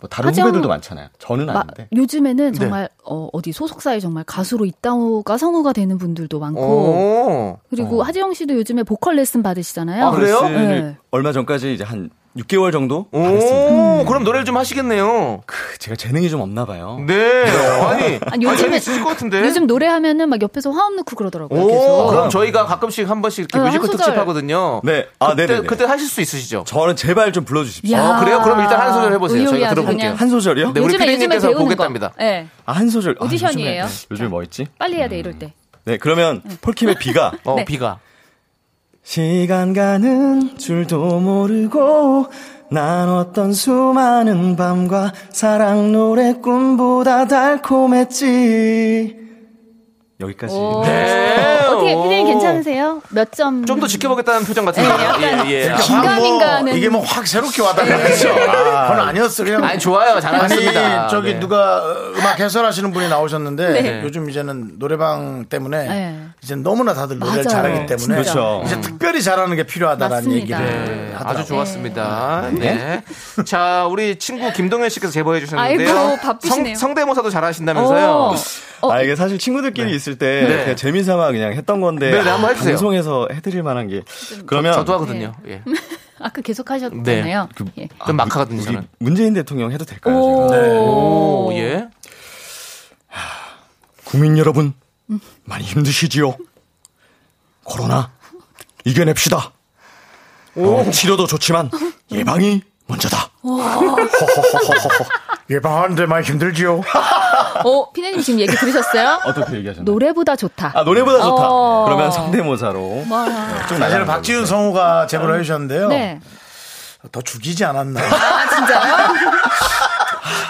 뭐 다른 후배들도 많잖아요. 저는 아닌데. 요즘에는 정말 네. 어디 소속사에 정말 가수로 있다가 성우가 되는 분들도 많고. 그리고 하지영 씨도 요즘에 보컬 레슨 받으시잖아요. 아, 그래요? 네. 얼마 전까지 이제 한 6개월 정도 받았습니다. 그럼 노래를 좀 하시겠네요. 제가 재능이 좀 없나 봐요. 네. 아니 요즘에 있을 것 같은데. 요즘 노래하면은 막 옆에서 화음 넣고 그러더라고요. 계속. 그럼 저희가 가끔씩 한 번씩 이렇게 뮤지컬 특집 하거든요. 네. 아, 네. 그때 하실 수 있으시죠? 저는 제발 좀 불러 주십시오. 그래요? 그럼 일단 한 소절 해 보세요. 저희가 들어볼게요. 한 소절이요? 네, 우리 PD님께서 보겠답니다. 네. 한 소절. 오디션이에요. 요즘에 뭐 있지? 빨리 해야 돼 이럴 때. 네, 그러면 폴킴의 비가. 네. 비가. 시간 가는 줄도 모르고 나눴던 수많은 밤과 사랑 노래 꿈보다 달콤했지. 여기까지. 네. 어떻게 피디님 괜찮으세요? 몇 점? 좀 더 지켜보겠다는 표정 같은데요. 네, 예, 예. 긴가민가는. 이게 뭐 확 새롭게 와닿는 거죠. 그건 아니었어 그냥. 아니 좋아요, 잘하셨습니다. 아니 저기 네. 누가 음악 해설하시는 분이 나오셨는데 네. 요즘 이제는 노래방 때문에 네. 이제 너무나 다들 노래를 잘하기 때문에 그렇죠. 이제 특별히 잘하는 게 필요하다라는 맞습니다. 얘기를 네. 아주 좋았습니다. 네. 네. 자 우리 친구 김동현 씨께서 제보해 주셨는데요. 아이고, 바쁘시네요. 성대모사도 잘하신다면서요. 아 이게 사실 친구들끼리 네. 있을 때 네. 그냥 재미삼아 그냥 했던 건데 네, 네, 한번 해주세요. 방송에서 해드릴 만한 게 그러면 저도 하거든요. 네. 예. 아까 계속 하셨잖아요. 네. 예. 좀 막하거든요. 저는. 문재인 대통령 해도 될까요? 오~ 제가? 네. 오, 예. 국민 여러분 많이 힘드시지요? 코로나 이겨냅시다. 치료도 좋지만 예방이 먼저다. 예방하는데 많이 힘들지요? 피디님 지금 얘기 들으셨어요? 어떻게 얘기하셨나요? 노래보다 좋다. 아, 노래보다 좋다. 네. 그러면 성대모사로. 사실은 박지윤 성우가 제보를 해주셨는데요. 네. 더 죽이지 않았나. 아, 진짜요?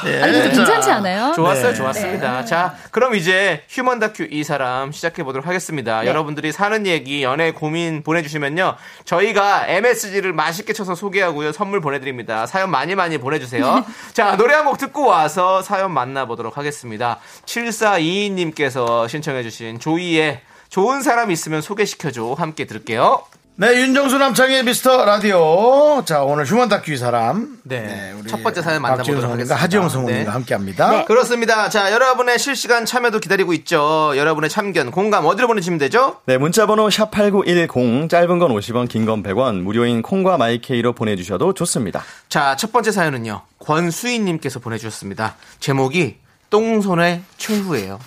예. 아니, 근데 괜찮지 않아요? 좋았어요, 네. 좋았습니다. 네. 자, 그럼 이제 휴먼 다큐 이 사람 시작해 보도록 하겠습니다. 네. 여러분들이 사는 얘기, 연애 고민 보내주시면요. 저희가 MSG를 맛있게 쳐서 소개하고요. 선물 보내드립니다. 사연 많이 많이 보내주세요. 자, 노래 한 곡 듣고 와서 사연 만나보도록 하겠습니다. 7422님께서 신청해주신 조이의 좋은 사람 있으면 소개시켜줘. 함께 들을게요. 네, 윤정수 남창의 미스터 라디오. 자, 오늘 휴먼 다큐 이 사람. 네. 네 우리 첫 번째 사연 만나보도록 하겠습니다. 하지영 성우님과 네. 함께 합니다. 네. 그렇습니다. 자, 여러분의 실시간 참여도 기다리고 있죠. 여러분의 참견, 공감, 어디로 보내주시면 되죠? 네, 문자번호 샵8910, 짧은 건 50원, 긴 건 100원, 무료인 콩과 마이케이로 보내주셔도 좋습니다. 자, 첫 번째 사연은요. 권수희님께서 보내주셨습니다. 제목이 똥손의 최후예요.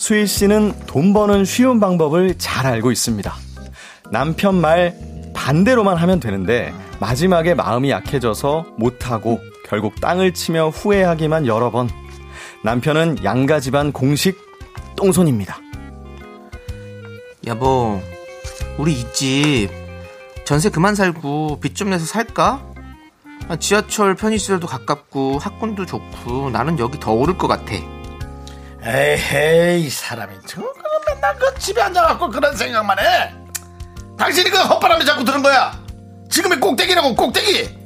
수희 씨는 돈 버는 쉬운 방법을 잘 알고 있습니다. 남편 말 반대로만 하면 되는데 마지막에 마음이 약해져서 못하고 결국 땅을 치며 후회하기만 여러 번. 남편은 양가 집안 공식 똥손입니다. 여보, 우리 이 집 전세 그만 살고 빚 좀 내서 살까? 지하철 편의시설도 가깝고 학군도 좋고 나는 여기 더 오를 것 같아. 에이, 이 사람이 정말 맨날 그 집에 앉아갖고 그런 생각만 해. 당신이 그 헛바람이 자꾸 드는 거야. 지금이 꼭대기라고, 꼭대기.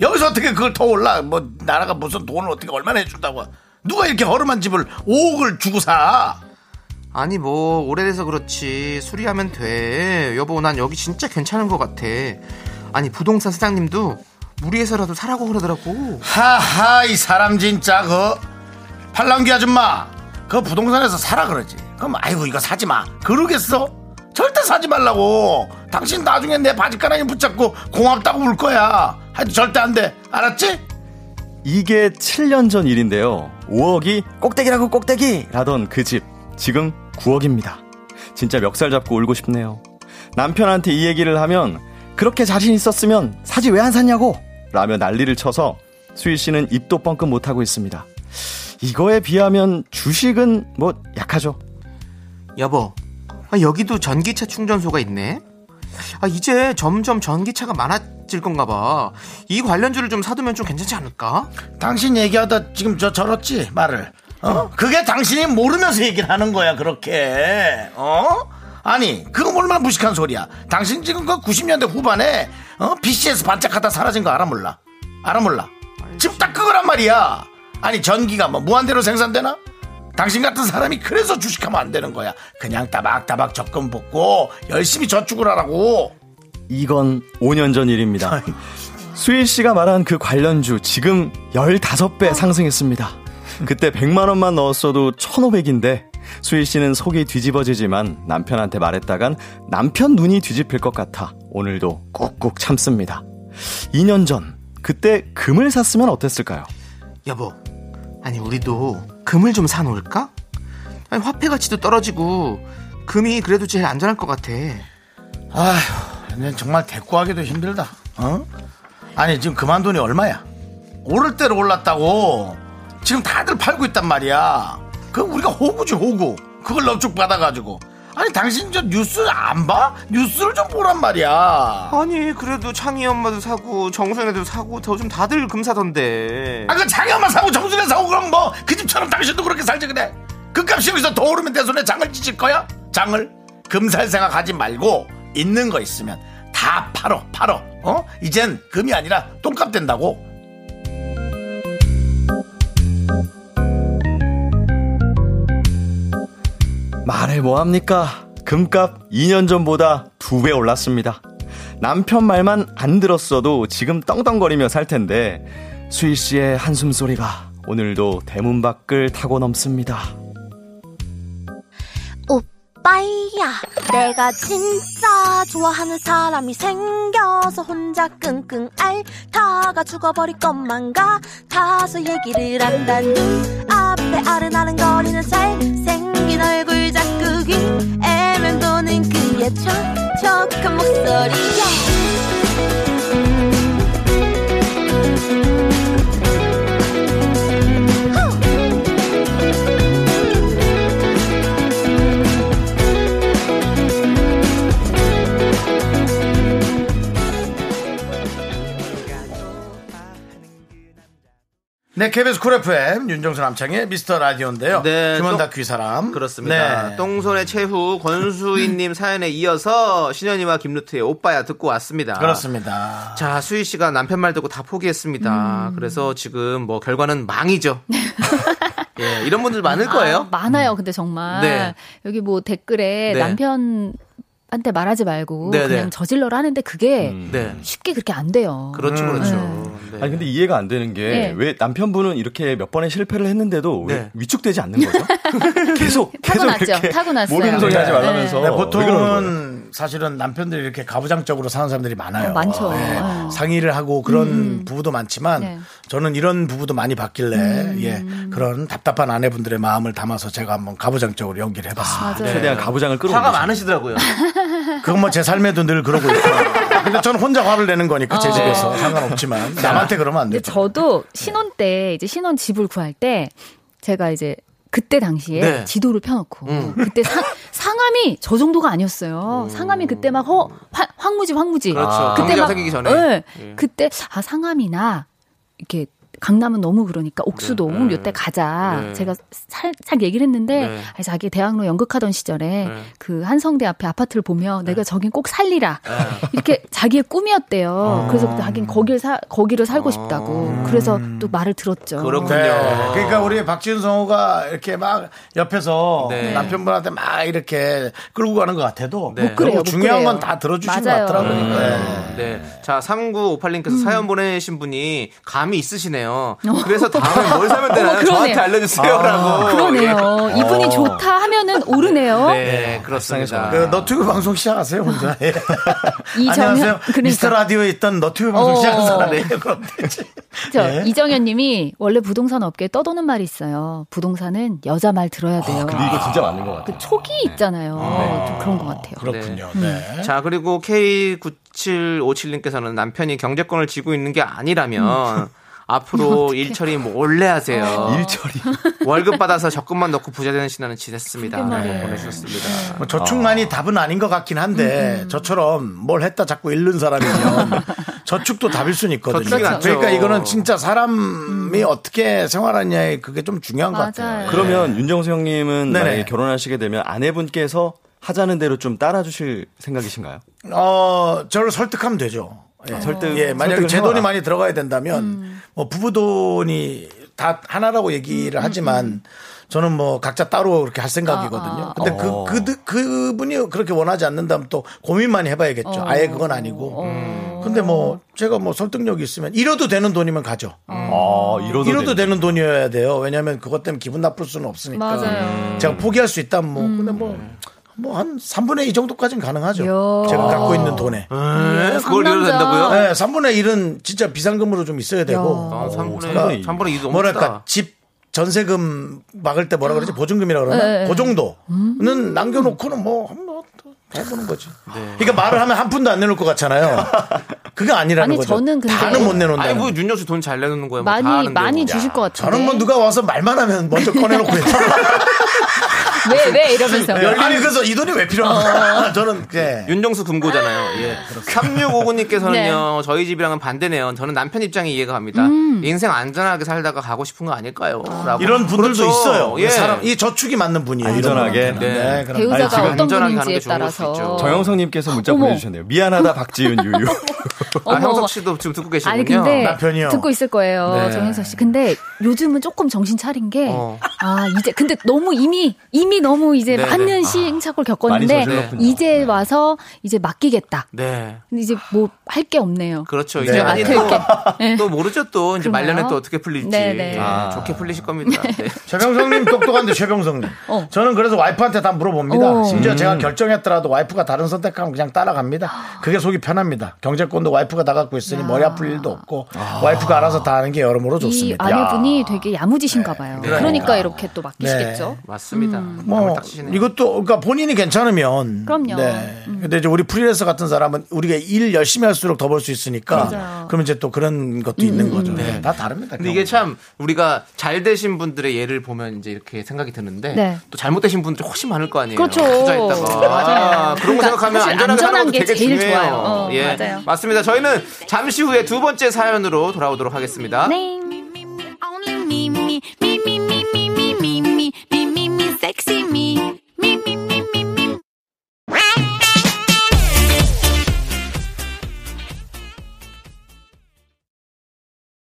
여기서 어떻게 그걸 더 올라. 뭐 나라가 무슨 돈을 어떻게 얼마나 해준다고. 누가 이렇게 허름한 집을 5억을 주고 사. 아니 뭐 오래돼서 그렇지 수리하면 돼. 여보, 난 여기 진짜 괜찮은 것 같아. 아니 부동산 사장님도 무리해서라도 사라고 그러더라고. 하하, 이 사람 진짜 그 팔랑귀 아줌마, 그거 부동산에서 사라 그러지. 그럼 아이고 이거 사지마 그러겠어? 절대 사지 말라고. 당신 나중에 내 바지가랑이 붙잡고 고맙다고 울 거야. 하여튼 절대 안 돼, 알았지? 이게 7년 전 일인데요. 5억이 꼭대기라고 꼭대기라던 그 집 지금 9억입니다 진짜 멱살 잡고 울고 싶네요. 남편한테 이 얘기를 하면 그렇게 자신 있었으면 사지 왜 안 샀냐고 라며 난리를 쳐서 수희 씨는 입도 뻥끗 못하고 있습니다. 이거에 비하면 주식은 뭐 약하죠. 여보, 여기도 전기차 충전소가 있네. 이제 점점 전기차가 많아질 건가 봐. 이 관련주를 좀 사두면 좀 괜찮지 않을까? 당신 얘기하다 지금 저 저렇지 말을. 그게 당신이 모르면서 얘기를 하는 거야 그렇게. 아니 그건 얼마나 무식한 소리야. 당신 지금 그 90년대 후반에 PC에서 반짝하다 사라진 거 알아 몰라? 알아 몰라? 지금 딱 그거란 말이야. 아니 전기가 뭐 무한대로 생산되나? 당신 같은 사람이 그래서 주식하면 안 되는 거야. 그냥 따박따박 적금 붓고 열심히 저축을 하라고. 이건 5년 전 일입니다. 수일 씨가 말한 그 관련주 지금 15배 상승했습니다. 그때 100만 원만 넣었어도 1,500인데 수일 씨는 속이 뒤집어지지만 남편한테 말했다간 남편 눈이 뒤집힐 것 같아 오늘도 꾹꾹 참습니다. 2년 전 그때 금을 샀으면 어땠을까요? 여보, 아니 우리도 금을 좀 사놓을까? 아니 화폐 가치도 떨어지고 금이 그래도 제일 안전할 것 같아. 아휴, 난 정말 대꾸하기도 힘들다. 어? 아니 지금 그만둔이 얼마야? 오를 대로 올랐다고 지금 다들 팔고 있단 말이야. 그럼 우리가 호구지 호구. 그걸 넙죽 받아가지고. 아니 당신 저 뉴스 안 봐? 뉴스를 좀 보란 말이야. 아니 그래도 창희 엄마도 사고 정순애도 사고 더 좀 다들 금사던데. 아 그 창희 엄마 사고 정순애 사고 그럼 뭐 그 집처럼 당신도 그렇게 살지 그래. 그값이 여기서 더 오르면 내 손에 장을 찢을 거야? 장을 금살 생각하지 말고 있는 거 있으면 다 팔어. 어? 이젠 금이 아니라 똥값 된다고. 말해 뭐합니까? 금값 2년 전보다 2배 올랐습니다. 남편 말만 안 들었어도 지금 떵떵거리며 살 텐데 수희씨의 한숨소리가 오늘도 대문 밖을 타고 넘습니다. 오빠야 내가 진짜 좋아하는 사람이 생겨서 혼자 끙끙 앓다가 죽어버릴 것만 같아서 얘기를 한다. 눈앞에 아른아른거리는 잘생긴 얼굴 자꾸 귀에 맴도는 그의 촉촉한 목소리에 네, KBS 쿨 FM 윤정수 남창의 미스터 라디오인데요. 네, 김원다 귀사람 그렇습니다. 네. 똥손의 최후 권수희님 사연에 이어서 신현이와 김루트의 오빠야 듣고 왔습니다. 그렇습니다. 자, 수희 씨가 남편 말 듣고 다 포기했습니다. 그래서 지금 뭐 결과는 망이죠. 예, 이런 분들 많을 거예요. 아, 많아요. 근데 정말 네. 여기 뭐 댓글에 네. 남편 한테 말하지 말고 네네. 그냥 저질러라 하는데 그게 네. 쉽게 그렇게 안 돼요. 그렇죠. 네. 아니 근데 이해가 안 되는 게 왜 네. 남편분은 이렇게 몇 번의 실패를 했는데도 네. 왜 위축되지 않는 거죠? 계속 타고났죠. 모범소리 하지 말라면서. 네. 보통은 사실은 남편들이 이렇게 가부장적으로 사는 사람들이 많아요. 많죠. 네. 상의를 하고 그런 부부도 많지만 네. 저는 이런 부부도 많이 봤길래 예. 그런 답답한 아내분들의 마음을 담아서 제가 한번 가부장적으로 연기를 해봤습니다. 아, 네. 최대한 가부장을 끌어오고 화가 많으시더라고요. 그건 뭐 제 삶에도 늘 그러고 있고. 근데 저는 혼자 화를 내는 거니까 제 집에서 상관없지만 남한테 그러면 안 되죠. 저도 신혼 때 이제 신혼 집을 구할 때 제가 이제 그때 당시에 네. 지도를 펴놓고 그때 상암이 저 정도가 아니었어요. 상암이 그때 막 황무지. 그렇죠. 그때 막 생기기 전에. 네. 그때 아 상암이나 이렇게. 강남은 너무 그러니까 옥수동 몇 대 가자. 제가 살짝 얘기를 했는데 아니, 자기 대학로 연극하던 시절에 그 한성대 앞에 아파트를 보며 내가 저긴 꼭 살리라. 이렇게 자기의 꿈이었대요. 그래서 자긴 거기를 살고 싶다고. 그래서 또 말을 들었죠. 그렇군요. 네. 그러니까 우리 박지윤 성우가 이렇게 막 옆에서 네. 남편분한테 막 이렇게 끌고 가는 것 같아도 네. 못 그래요. 못 중요한 건 다 들어주신 것 같더라고요. 네. 자 3958님께서 사연 보내신 분이 감이 있으시네요. 그래서 다음에 뭘 사면 되나요? 저한테 알려주세요라고. 아, 그러네요. 이분이 좋다 하면은 오르네요. 네, 그렇습니다. 그 너튜브 방송 시작하세요 혼자. 예. 안녕하세요. 그러니까. 미스터 라디오에 있던 너튜브 방송 시작한 사람이에요. 그럼 되지. 네. 이정현님이 원래 부동산 업계에 떠도는 말이 있어요. 부동산은 여자 말 들어야 돼요. 근데 이거 진짜 맞는 것 같아요. 그 촉이 있잖아요. 네. 좀 그런 것 같아요. 그렇군요. 네. 자 그리고 K9757님께서는 남편이 경제권을 쥐고 있는 게 아니라면. 앞으로 일처리 몰래 하세요. 일처리. 월급 받아서 적금만 넣고 부자 되는 신화는 지냈습니다. 네. 보내주셨습니다. 뭐 저축만이 답은 아닌 것 같긴 한데 저처럼 뭘 했다 자꾸 잃는 사람이면 저축도 답일 수는 있거든요. 그러니까 이거는 진짜 사람이 어떻게 생활하냐에 그게 좀 중요한 맞아요. 것 같아요. 그러면 윤정수 형님은 네네. 만약에 결혼하시게 되면 아내분께서 하자는 대로 좀 따라주실 생각이신가요? 저를 설득하면 되죠. 예, 예, 만약에 제 돈이 많이 들어가야 된다면 뭐 부부 돈이 다 하나라고 얘기를 하지만 저는 뭐 각자 따로 그렇게 할 생각이거든요. 근데 그분이 그렇게 원하지 않는다면 또 고민만 해봐야겠죠. 아예 그건 아니고. 근데 뭐 제가 뭐 설득력이 있으면 잃어도 되는 돈이면 가죠. 잃어도 되는 돈이어야 돼요. 왜냐하면 그것 때문에 기분 나쁠 수는 없으니까. 맞아요. 제가 포기할 수 있다면 뭐 근데 뭐 한 3분의 2 정도까지는 가능하죠. 제가 갖고 있는 돈에. 그걸 잃어도 된다고요? 네, 3분의 1은 진짜 비상금으로 좀 있어야 되고. 3분의 2도 뭐랄까, 집 전세금 막을 때 뭐라 그러지? 보증금이라 그러나? 그 정도는 남겨놓고는 뭐 한번 해보는 거지. 네. 그러니까 말을 하면 한 푼도 안 내놓을 것 같잖아요. 그게 아니라는 거죠. 저는 근데 다는 못 내놓는다. 아니 뭐 윤정수 돈 잘 내놓는 거야. 뭐 많이 주실 것 같은데. 저는 뭐 누가 와서 말만 하면 먼저 꺼내놓고. 왜 이러면서. 아니 그래서 이 돈이 왜 필요한가? 저는 예. 윤정수 금고잖아요. 예. 3659님께서는요. 네. 저희 집이랑은 반대네요. 저는 남편 입장이 이해가 갑니다. 인생 안전하게 살다가 가고 싶은 거 아닐까요? 라고. 이런 분들도 그렇죠. 있어요. 예. 사람, 이 저축이 맞는 분이에요. 안전하게. 네. 네. 배우자가 아니, 어떤 분인지에 따라서. 정영성님께서 문자 어머. 보내주셨네요. 미안하다 박지윤 유유. 아, 형석 씨도 지금 듣고 계시군요. 아니 근데 남편이요. 듣고 있을 거예요. 네. 정영석 씨. 근데 요즘은 조금 정신 차린 게 아, 이제 근데 너무 이미 너무 이제 많은 시행착오를 겪었는데 이제 와서 이제 맡기겠다. 네. 근데 이제 뭐 할 게 없네요. 그렇죠. 이제 네. 또 모르죠 또 이제 말년에 또 어떻게 풀릴지 네. 아. 좋게 풀리실 겁니다. 네. 최병성님 똑똑한데 최병성님. 저는 그래서 와이프한테 다 물어봅니다. 심지어 제가 결정했더라도 와이프가 다른 선택하면 그냥 따라갑니다. 그게 속이 편합니다. 경제권도 와이프가 다 갖고 있으니 머리 아플 일도 없고 와이프가 알아서 다 하는 게 여러모로 좋습니다. 이 아내분이 되게 야무지신가 봐요. 네. 그러니까 이렇게 또 맡기시겠죠. 네. 맞습니다. 뭐 이것도 그러니까 본인이 괜찮으면 그럼요. 네. 근데 이제 우리 프리랜서 같은 사람은 우리가 일 열심히 할수록 더 벌 수 있으니까 맞아요. 그럼 이제 또 그런 것도 있는 거죠. 네. 다 다릅니다. 근데 이게 참 우리가 잘 되신 분들의 예를 보면 이제 이렇게 생각이 드는데 네. 또 잘못되신 분들이 훨씬 많을 거 아니에요. 그렇죠. 투자했다가 맞아요. 그런 거 생각하면 안전한 게 되게 제일 중요해요. 좋아요. 예. 맞아요. 맞습니다. 저희는 잠시 후에 두 번째 사연으로 돌아오도록 하겠습니다. 네.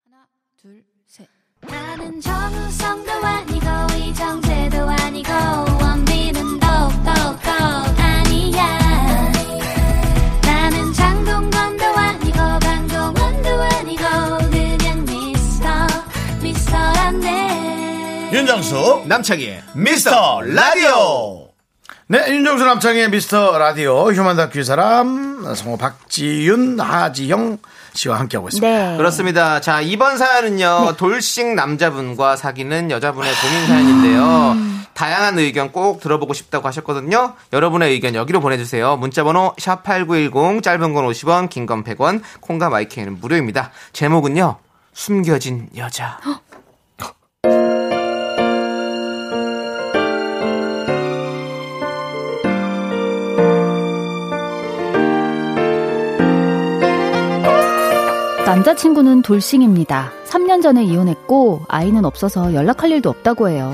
하나, 둘, 셋. 나는 정우성도 아니고 이정재도 아니고 원빈은 더욱더 아니야. 나는 장동건도 아니고 강동원도 아니고 그냥 미스터란데. 윤정수 남창희의 미스터 라디오. 네, 윤정수 남창희의 미스터 라디오 휴먼 다큐 사람 성우 박지윤 하지영 씨와 함께하고 있습니다. 네. 그렇습니다. 자, 이번 사연은요. 네. 돌싱 남자분과 사귀는 여자분의 고민 사연인데요. 다양한 의견 꼭 들어보고 싶다고 하셨거든요. 여러분의 의견 여기로 보내주세요. 문자번호 샵8910 짧은 건 50원 긴 건 100원 콩과 마이크는 무료입니다. 제목은요. 숨겨진 여자. 남자친구는 돌싱입니다. 3년 전에 이혼했고 아이는 없어서 연락할 일도 없다고 해요.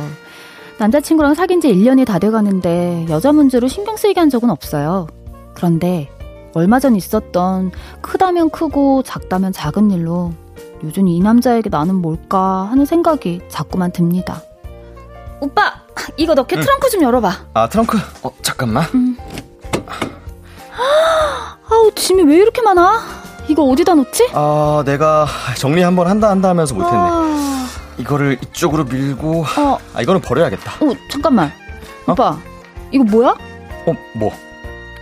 남자친구랑 사귄 지 1년이 다 돼가는데 여자 문제로 신경 쓰이게 한 적은 없어요. 그런데 얼마 전 있었던 크다면 크고 작다면 작은 일로 요즘 이 남자에게 나는 뭘까 하는 생각이 자꾸만 듭니다. 오빠! 이거 너 걔 트렁크 좀 열어봐. 아 트렁크? 잠깐만. 아우 짐이 왜 이렇게 많아? 이거 어디다 놓지? 아, 내가 정리 한번 한다 하면서 못했네. 아... 이거를 이쪽으로 밀고, 아, 이거는 버려야겠다. 잠깐만. 오빠, 이거 뭐야? 뭐?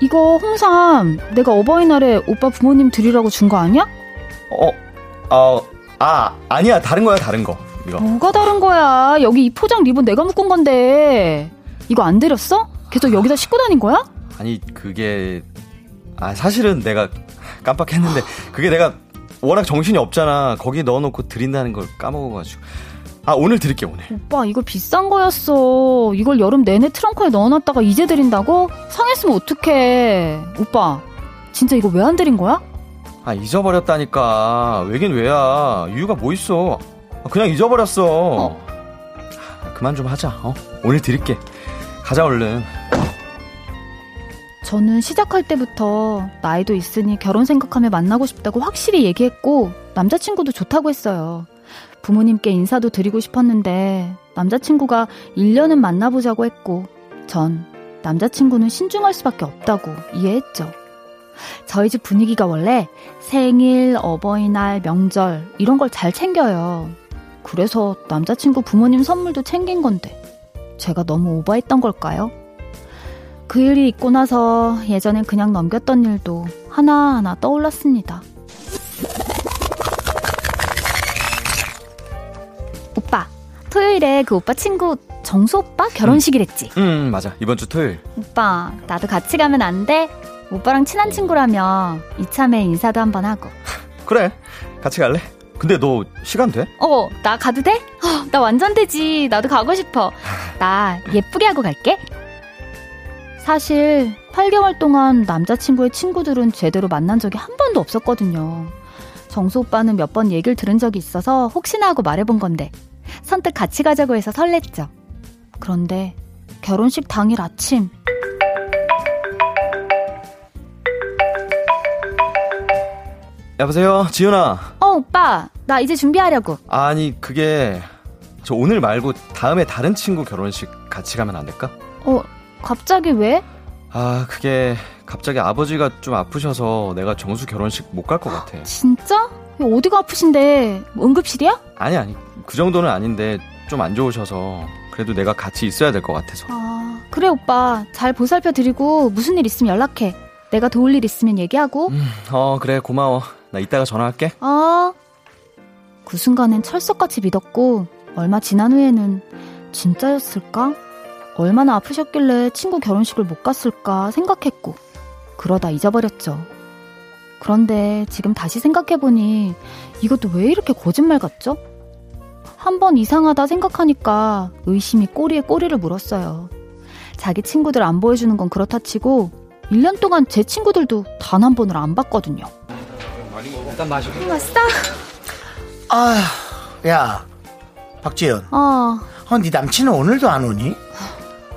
이거 홍삼 내가 어버이날에 오빠 부모님 드리라고 준 거 아니야? 아니야. 다른 거야, 다른 거. 이거. 뭐가 다른 거야? 여기 이 포장 리본 내가 묶은 건데. 이거 안 드렸어? 계속 여기다 싣고 다닌 거야? 아니, 그게... 아, 사실은 내가... 깜빡했는데 그게 내가 워낙 정신이 없잖아. 거기 넣어놓고 드린다는 걸 까먹어가지고. 아 오늘 드릴게 오늘. 오빠 이거 비싼 거였어. 이걸 여름 내내 트렁크에 넣어놨다가 이제 드린다고? 상했으면 어떡해. 오빠 진짜 이거 왜 안 드린 거야? 아 잊어버렸다니까. 왜긴 왜야. 이유가 뭐 있어. 그냥 잊어버렸어. 그만 좀 하자. 오늘 드릴게. 가자 얼른. 저는 시작할 때부터 나이도 있으니 결혼 생각하며 만나고 싶다고 확실히 얘기했고 남자친구도 좋다고 했어요. 부모님께 인사도 드리고 싶었는데 남자친구가 1년은 만나보자고 했고 전 남자친구는 신중할 수밖에 없다고 이해했죠. 저희 집 분위기가 원래 생일, 어버이날, 명절 이런 걸 잘 챙겨요. 그래서 남자친구 부모님 선물도 챙긴 건데 제가 너무 오버했던 걸까요? 그 일이 있고 나서 예전엔 그냥 넘겼던 일도 하나하나 떠올랐습니다. 오빠, 토요일에 그 오빠 친구 정수 오빠 결혼식이랬지? 맞아. 이번 주 토요일. 오빠, 나도 같이 가면 안 돼? 오빠랑 친한 친구라며 이참에 인사도 한번 하고. 그래, 같이 갈래? 근데 너 시간 돼? 어, 나 가도 돼? 나 완전 되지. 나도 가고 싶어. 나 예쁘게 하고 갈게. 사실 8개월 동안 남자친구의 친구들은 제대로 만난 적이 한 번도 없었거든요. 정수 오빠는 몇 번 얘기를 들은 적이 있어서 혹시나 하고 말해본 건데 선뜻 같이 가자고 해서 설렜죠. 그런데 결혼식 당일 아침 여보세요, 지윤아. 어, 오빠. 나 이제 준비하려고. 아니, 그게 저 오늘 말고 다음에 다른 친구 결혼식 같이 가면 안 될까? 어, 갑자기 왜? 아, 그게 갑자기 아버지가 좀 아프셔서 내가 정수 결혼식 못 갈 것 같아. 진짜? 어디가 아프신데? 응급실이야? 아니. 그 정도는 아닌데 좀 안 좋으셔서 그래도 내가 같이 있어야 될 것 같아서. 아, 그래 오빠. 잘 보살펴드리고 무슨 일 있으면 연락해. 내가 도울 일 있으면 얘기하고. 그래 고마워. 나 이따가 전화할게. 그 순간엔 철석같이 믿었고 얼마 지난 후에는 진짜였을까? 얼마나 아프셨길래 친구 결혼식을 못 갔을까 생각했고 그러다 잊어버렸죠. 그런데 지금 다시 생각해보니 이것도 왜 이렇게 거짓말 같죠? 한번 이상하다 생각하니까 의심이 꼬리에 꼬리를 물었어요. 자기 친구들 안 보여주는 건 그렇다 치고 1년 동안 제 친구들도 단 한 번을 안 봤거든요. 일단 마셔. 왔어? 아, 야, 박지윤. 네 남친은 오늘도 안 오니?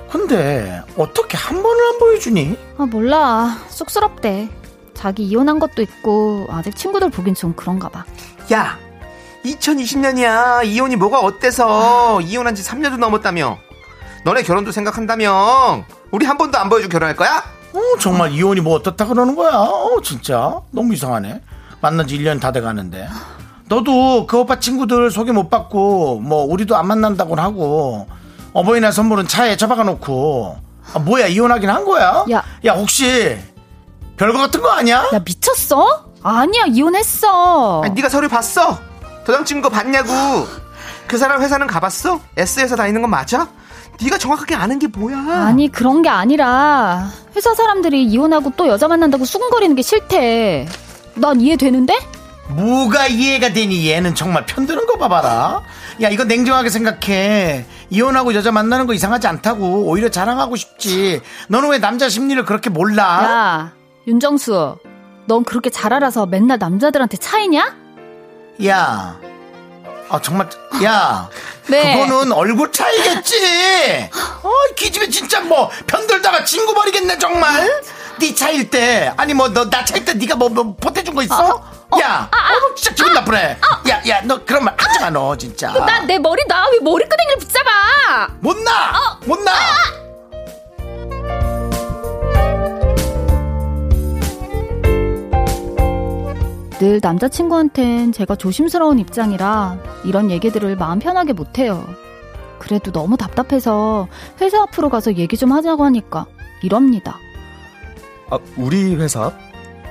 근데 어떻게 한 번을 안 보여주니? 아, 몰라. 쑥스럽대. 자기 이혼한 것도 있고 아직 친구들 보긴 좀 그런가 봐. 야, 2020년이야. 이혼이 뭐가 어때서. 이혼한 지 3년도 넘었다며. 너네 결혼도 생각한다며. 우리 한 번도 안 보여주고 결혼할 거야? 정말 이혼이 뭐 어떻다 그러는 거야. 진짜 너무 이상하네. 만난 지 1년 다 돼가는데 너도 그 오빠 친구들 소개 못 받고 뭐 우리도 안 만난다고 하고 어버이날 선물은 차에 처박아놓고. 뭐야, 이혼하긴 한 거야? 야 혹시 별거 같은 거 아니야? 야, 미쳤어? 아니야, 이혼했어. 아니, 네가 서류 봤어? 도장 찍은 거 봤냐고. 그 사람 회사는 가봤어? S에서 다니는 건 맞아? 네가 정확하게 아는 게 뭐야? 아니, 그런 게 아니라 회사 사람들이 이혼하고 또 여자 만난다고 수근거리는 게 싫대. 난 이해되는데? 뭐가 이해가 되니? 얘는 정말 편드는 거 봐봐라. 야, 이거 냉정하게 생각해. 이혼하고 여자 만나는 거 이상하지 않다고 오히려 자랑하고 싶지. 너는 왜 남자 심리를 그렇게 몰라? 야, 윤정수, 넌 그렇게 잘 알아서 맨날 남자들한테 차이냐? 야, 정말, 야, 네. 그거는 얼굴 차이겠지. 기집애 진짜 뭐 편들다가 친구 버리겠네 정말. 네 차일 때, 아니 뭐 너 나 차일 때 네가 뭐 보태준 거 있어? 너 진짜 기분 나쁘네. 야, 너 그런 말 하지 마, 너 진짜. 나 내 머리 나 왜 머리끄댕이를 붙잡아? 못 나, 못 나. 늘 남자친구한텐 제가 조심스러운 입장이라 이런 얘기들을 마음 편하게 못해요. 그래도 너무 답답해서 회사 앞으로 가서 얘기 좀 하자고 하니까 이럽니다. 아, 우리 회사?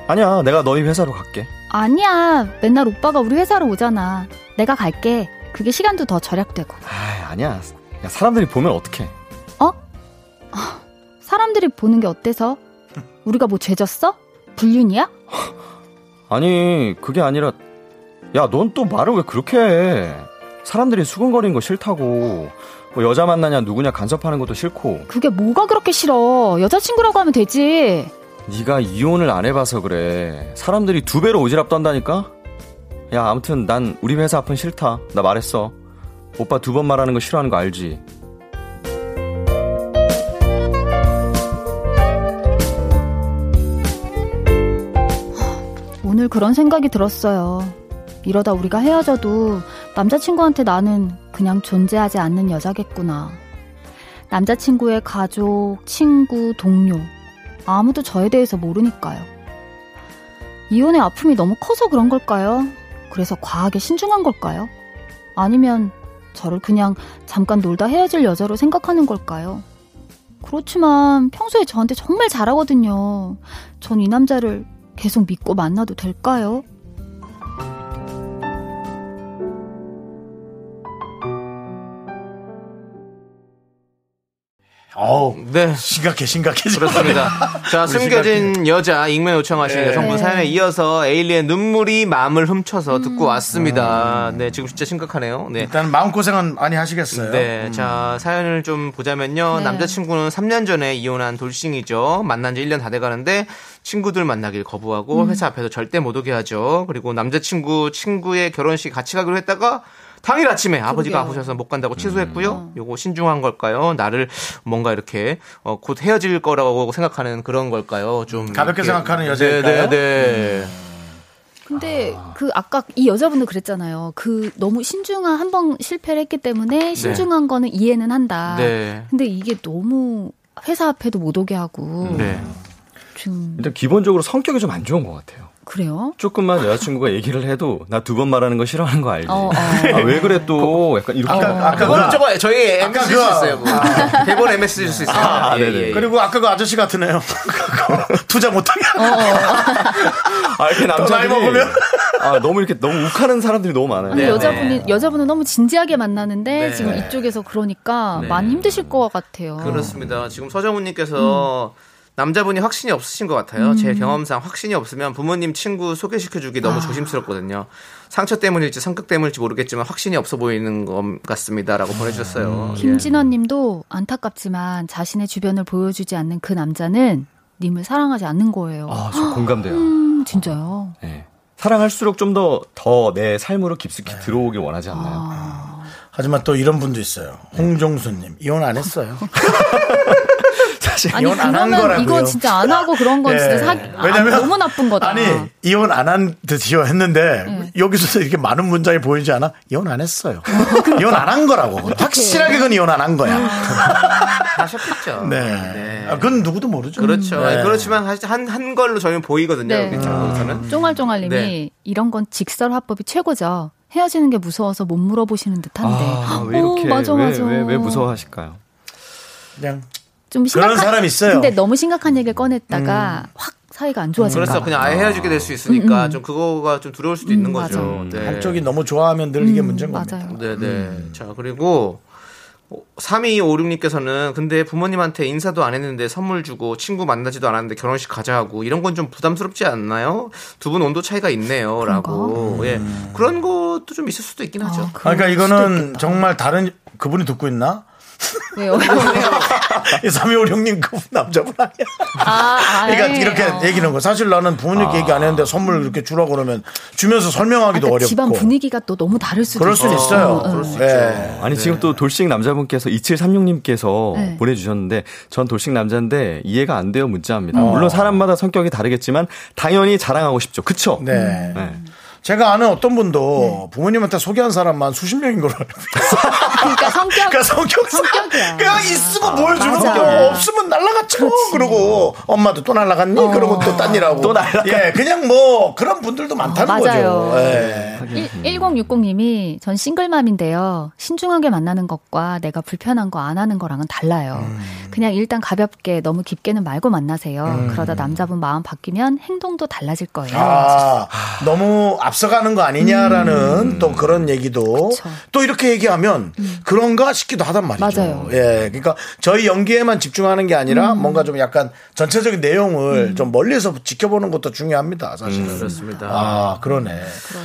아니야, 내가 너희 회사로 갈게. 아니야, 맨날 오빠가 우리 회사로 오잖아. 내가 갈게. 그게 시간도 더 절약되고. 아, 아니야. 야, 사람들이 보면 어떡해. 사람들이 보는 게 어때서? 우리가 뭐 죄졌어? 불륜이야? 아니, 그게 아니라. 야, 넌 또 말을 왜 그렇게 해? 사람들이 수근거리는 거 싫다고. 뭐 여자 만나냐 누구냐 간섭하는 것도 싫고. 그게 뭐가 그렇게 싫어? 여자친구라고 하면 되지. 네가 이혼을 안 해봐서 그래. 사람들이 2배로 오지랖 떤다니까. 야, 아무튼 난 우리 회사 앞은 싫다. 나 말했어. 오빠 2번 말하는 거 싫어하는 거 알지? 오늘 그런 생각이 들었어요. 이러다 우리가 헤어져도 남자친구한테 나는 그냥 존재하지 않는 여자겠구나. 남자친구의 가족, 친구, 동료 아무도 저에 대해서 모르니까요. 이혼의 아픔이 너무 커서 그런 걸까요? 그래서 과하게 신중한 걸까요? 아니면 저를 그냥 잠깐 놀다 헤어질 여자로 생각하는 걸까요? 그렇지만 평소에 저한테 정말 잘하거든요. 전 이 남자를 계속 믿고 만나도 될까요? 어우, 네. 심각해지죠. 그렇습니다. 자, 숨겨진 심각해. 여자, 익명 요청하신 네. 여성분 사연에 이어서 에일리의 눈물이 마음을 훔쳐서 듣고 왔습니다. 네, 지금 진짜 심각하네요. 네. 일단 마음고생은 많이 하시겠어요. 네. 자, 사연을 좀 보자면요. 네. 남자친구는 3년 전에 이혼한 돌싱이죠. 만난 지 1년 다 돼가는데 친구들 만나길 거부하고 회사 앞에서 절대 못 오게 하죠. 그리고 남자친구, 친구의 결혼식 같이 가기로 했다가 당일 아침에 아버지가 아프셔서 못 간다고 취소했고요. 요거 신중한 걸까요? 나를 뭔가 이렇게 곧 헤어질 거라고 생각하는 그런 걸까요? 좀 가볍게 생각하는 여자일까요? 네네네. 근데 그 아까 이 여자분도 그랬잖아요. 그 너무 신중한 한 번 실패를 했기 때문에 신중한 네. 거는 이해는 한다. 네. 근데 이게 너무 회사 앞에도 못 오게 하고. 네. 일단 기본적으로 성격이 좀 안 좋은 것 같아요. 그래요? 조금만 여자친구가 얘기를 해도 나 두 번 말하는 거 싫어하는 거 알지? 아, 왜 그래 또? 약간 이렇게. 아까 저거 저희 MSG 수 있어요. 뭐. 대본 MSG 수 있어요. 예. 그리고 아까 그 아저씨 같으네요. 투자 못하냐? 이렇게 남자들이 먹으면 너무 이렇게 너무 욱하는 사람들이 너무 많아요. 아니, 여자분은 너무 진지하게 만나는데 네. 지금 이쪽에서 그러니까 네. 많이 힘드실 것 같아요. 그렇습니다. 지금 서정훈님께서. 남자분이 확신이 없으신 것 같아요. 제 경험상 확신이 없으면 부모님 친구 소개시켜주기 너무 조심스럽거든요. 상처 때문일지 성격 때문일지 모르겠지만 확신이 없어 보이는 것 같습니다라고 보내주셨어요. 김진원님도 안타깝지만 자신의 주변을 보여주지 않는 그 남자는 님을 사랑하지 않는 거예요. 아, 저 공감돼요. 진짜요? 네. 사랑할수록 좀 더 내 삶으로 깊숙이 들어오길 원하지 않나요? 하지만 또 이런 분도 있어요. 홍종수님 이혼 안 했어요. 아니 그러면 이거 진짜 안 하고 그런 건 네. 진짜 왜냐면, 너무 나쁜 거다. 아니 이혼 안 한 듯이요 했는데 네. 여기서 이렇게 많은 문장이 보이지 않아? 이혼 안 했어요. 이혼 안 한 거라고. 확실하게 그건 이혼 안 한 거야. 하셨겠죠. 네. 네. 그건 누구도 모르죠. 그렇죠. 네. 아니, 그렇지만 한 걸로 저희는 보이거든요. 네. 쫑알쫑알님이 네. 이런 건 직설 화법이 최고죠. 헤어지는 게 무서워서 못 물어보시는 듯한데. 왜 이렇게? 맞아. 왜 무서워하실까요? 그냥. 좀 그런 사람 있어요. 근데 너무 심각한 얘기를 꺼냈다가 확 사이가 안 좋아진다. 그래서 그냥 아예 헤어지게 될 수 있으니까 좀 그거가 좀 두려울 수도 있는 거죠. 네. 한쪽이 너무 좋아하면 늘 이게 문제인 겁니다. 네네. 자 그리고 3256님께서는 근데 부모님한테 인사도 안 했는데 선물 주고 친구 만나지도 않았는데 결혼식 가자 하고 이런 건 좀 부담스럽지 않나요? 두 분 온도 차이가 있네요. 라고. 예. 그런 것도 좀 있을 수도 있긴 하죠. 그러니까 이거는 정말 다른 그분이 듣고 있나? 왜요? 3256님 그 남자분 아니야. 그러니까 이렇게 얘기하는 거. 사실 나는 부모님께 얘기 안 했는데 선물 이렇게 주라고 그러면 주면서 설명하기도 어렵고. 집안 분위기가 또 너무 다를 수도 있어요. 그럴 수 있어요. 그럴 수 있죠. 아니 지금 또 돌싱 남자분께서 2736님께서 보내주셨는데 전 돌싱 남자인데 이해가 안 돼요 문자합니다. 물론 사람마다 성격이 다르겠지만 당연히 자랑하고 싶죠. 그쵸? 네. 제가 아는 어떤 분도 부모님한테 소개한 사람만 수십 명인 걸로 알고 있어요. 그러니까 성격이야. 그냥 있으면 보여주는 거 없으면 날라갔죠. 그러고 엄마도 또 날라갔니? 그러고 또 딴 일하고. 또 날라갔니? 예, 그냥 뭐 그런 분들도 많다는 거죠. 예. 1060님이 전 싱글맘인데요. 신중하게 만나는 것과 내가 불편한 거 안 하는 거랑은 달라요. 그냥 일단 가볍게 너무 깊게는 말고 만나세요. 그러다 남자분 마음 바뀌면 행동도 달라질 거예요. 너무 앞서가는 거 아니냐라는 또 그런 얘기도 그쵸. 또 이렇게 얘기하면 그런가 싶기도 하단 말이죠. 맞아요. 예, 그러니까 저희 연기에만 집중하는 게 아니라 뭔가 좀 약간 전체적인 내용을 좀 멀리서 지켜보는 것도 중요합니다. 사실은 그렇습니다. 그러네.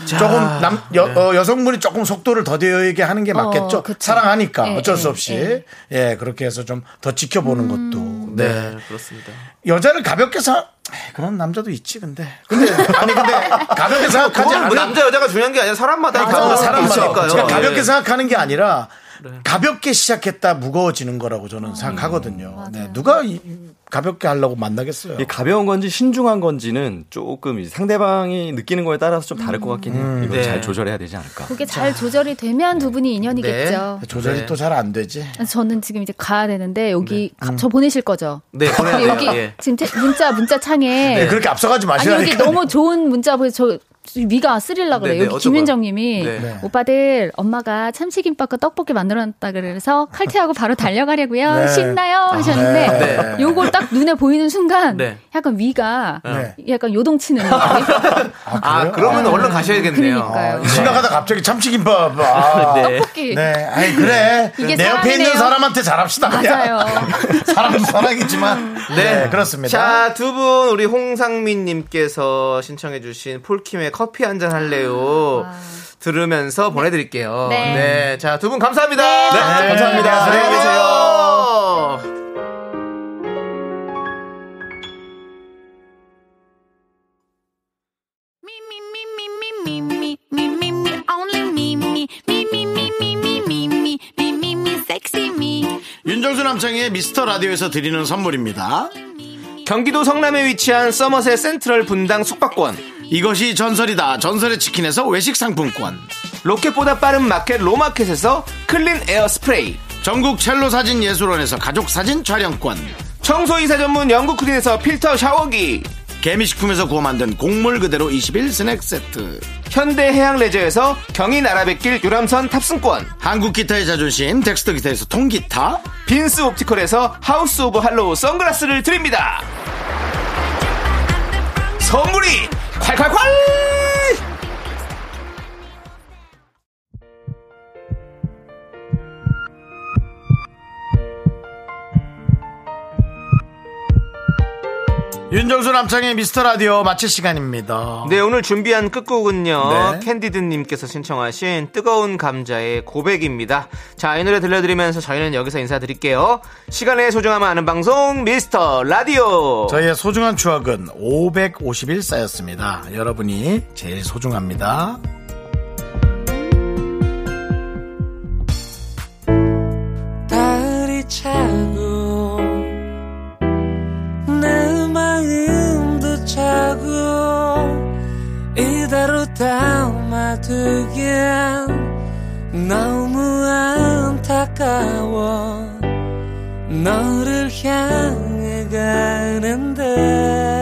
조금 여성분이 조금 속도를 더디게 하는 게 맞겠죠. 사랑하니까 어쩔 수 없이 예 그렇게 해서 좀 더 지켜보는 것도 네 그렇습니다. 여자를 가볍게 그런 남자도 있지 근데 아니 가볍게 생각하지 않아. 남자 여자가 중요한 게 아니라 사람마다니까요. 제가 가볍게 생각하는 게 아니라 가볍게 시작했다 무거워지는 거라고 저는 생각하거든요. 네, 누가 가볍게 하려고 만나겠어요. 가벼운 건지 신중한 건지는 조금 상대방이 느끼는 거에 따라서 좀 다를 것 같긴 해요. 이걸 잘 조절해야 되지 않을까. 그게 잘 조절이 되면 두 분이 인연이겠죠. 네. 조절이 또 잘 안 되지. 저는 지금 이제 가야 되는데 여기 저 보내실 거죠. 네, 보내야 돼요. 여기 지금 문자 창에 그렇게 앞서가지 마시라니까. 여기 너무 좋은 문자 보내서 위가 쓰릴라 그래요. 여기 김윤정님이 오빠들 엄마가 참치김밥과 떡볶이 만들어놨다 그래서 칼퇴하고 바로 달려가려고요. 네. 신나요 하셨는데 요거 딱 눈에 보이는 순간 약간 위가 약간 요동치는 느낌. 아 그러면 얼른 가셔야겠네요. 지나가다 갑자기 참치김밥 떡볶이. 아니 그래 내 옆에 있는 사람한테 잘합시다. 맞아요. 사람도 사랑이지만 그렇습니다. 자, 두 분 우리 홍상민님께서 신청해주신 폴킴의 커피 한잔 할래요 들으면서 보내드릴게요. 네, 자, 두 분 감사합니다. 네, 감사합니다. 안녕히 계세요. 윤정수 남창의 미스터 라디오에서 드리는 선물입니다. 경기도 성남에 위치한 서머셋 센트럴 분당 숙박권. 이것이 전설이다. 전설의 치킨에서 외식 상품권. 로켓보다 빠른 마켓 로마켓에서 클린 에어 스프레이. 전국 첼로 사진 예술원에서 가족 사진 촬영권. 청소이사 전문 영국 크린에서 필터 샤워기. 개미식품에서 구워 만든 곡물 그대로 21 스낵 세트. 현대해양레저에서 경인아라뱃길 유람선 탑승권. 한국기타의 자존심 덱스터기타에서 통기타. 빈스옵티컬에서 하우스 오브 할로우 선글라스를 드립니다. 선물이 콸콸콸. 윤정수 남창의 미스터라디오 마칠 시간입니다. 네, 오늘 준비한 끝곡은요 캔디드님께서 신청하신 뜨거운 감자의 고백입니다. 자, 이 노래 들려드리면서 저희는 여기서 인사드릴게요. 시간의 소중함을 아는 방송 미스터라디오. 저희의 소중한 추억은 551 쌓였습니다. 여러분이 제일 소중합니다. 달이 차고 마음도 차고 이대로 담아두기엔 너무 안타까워. 너를 향해 가는데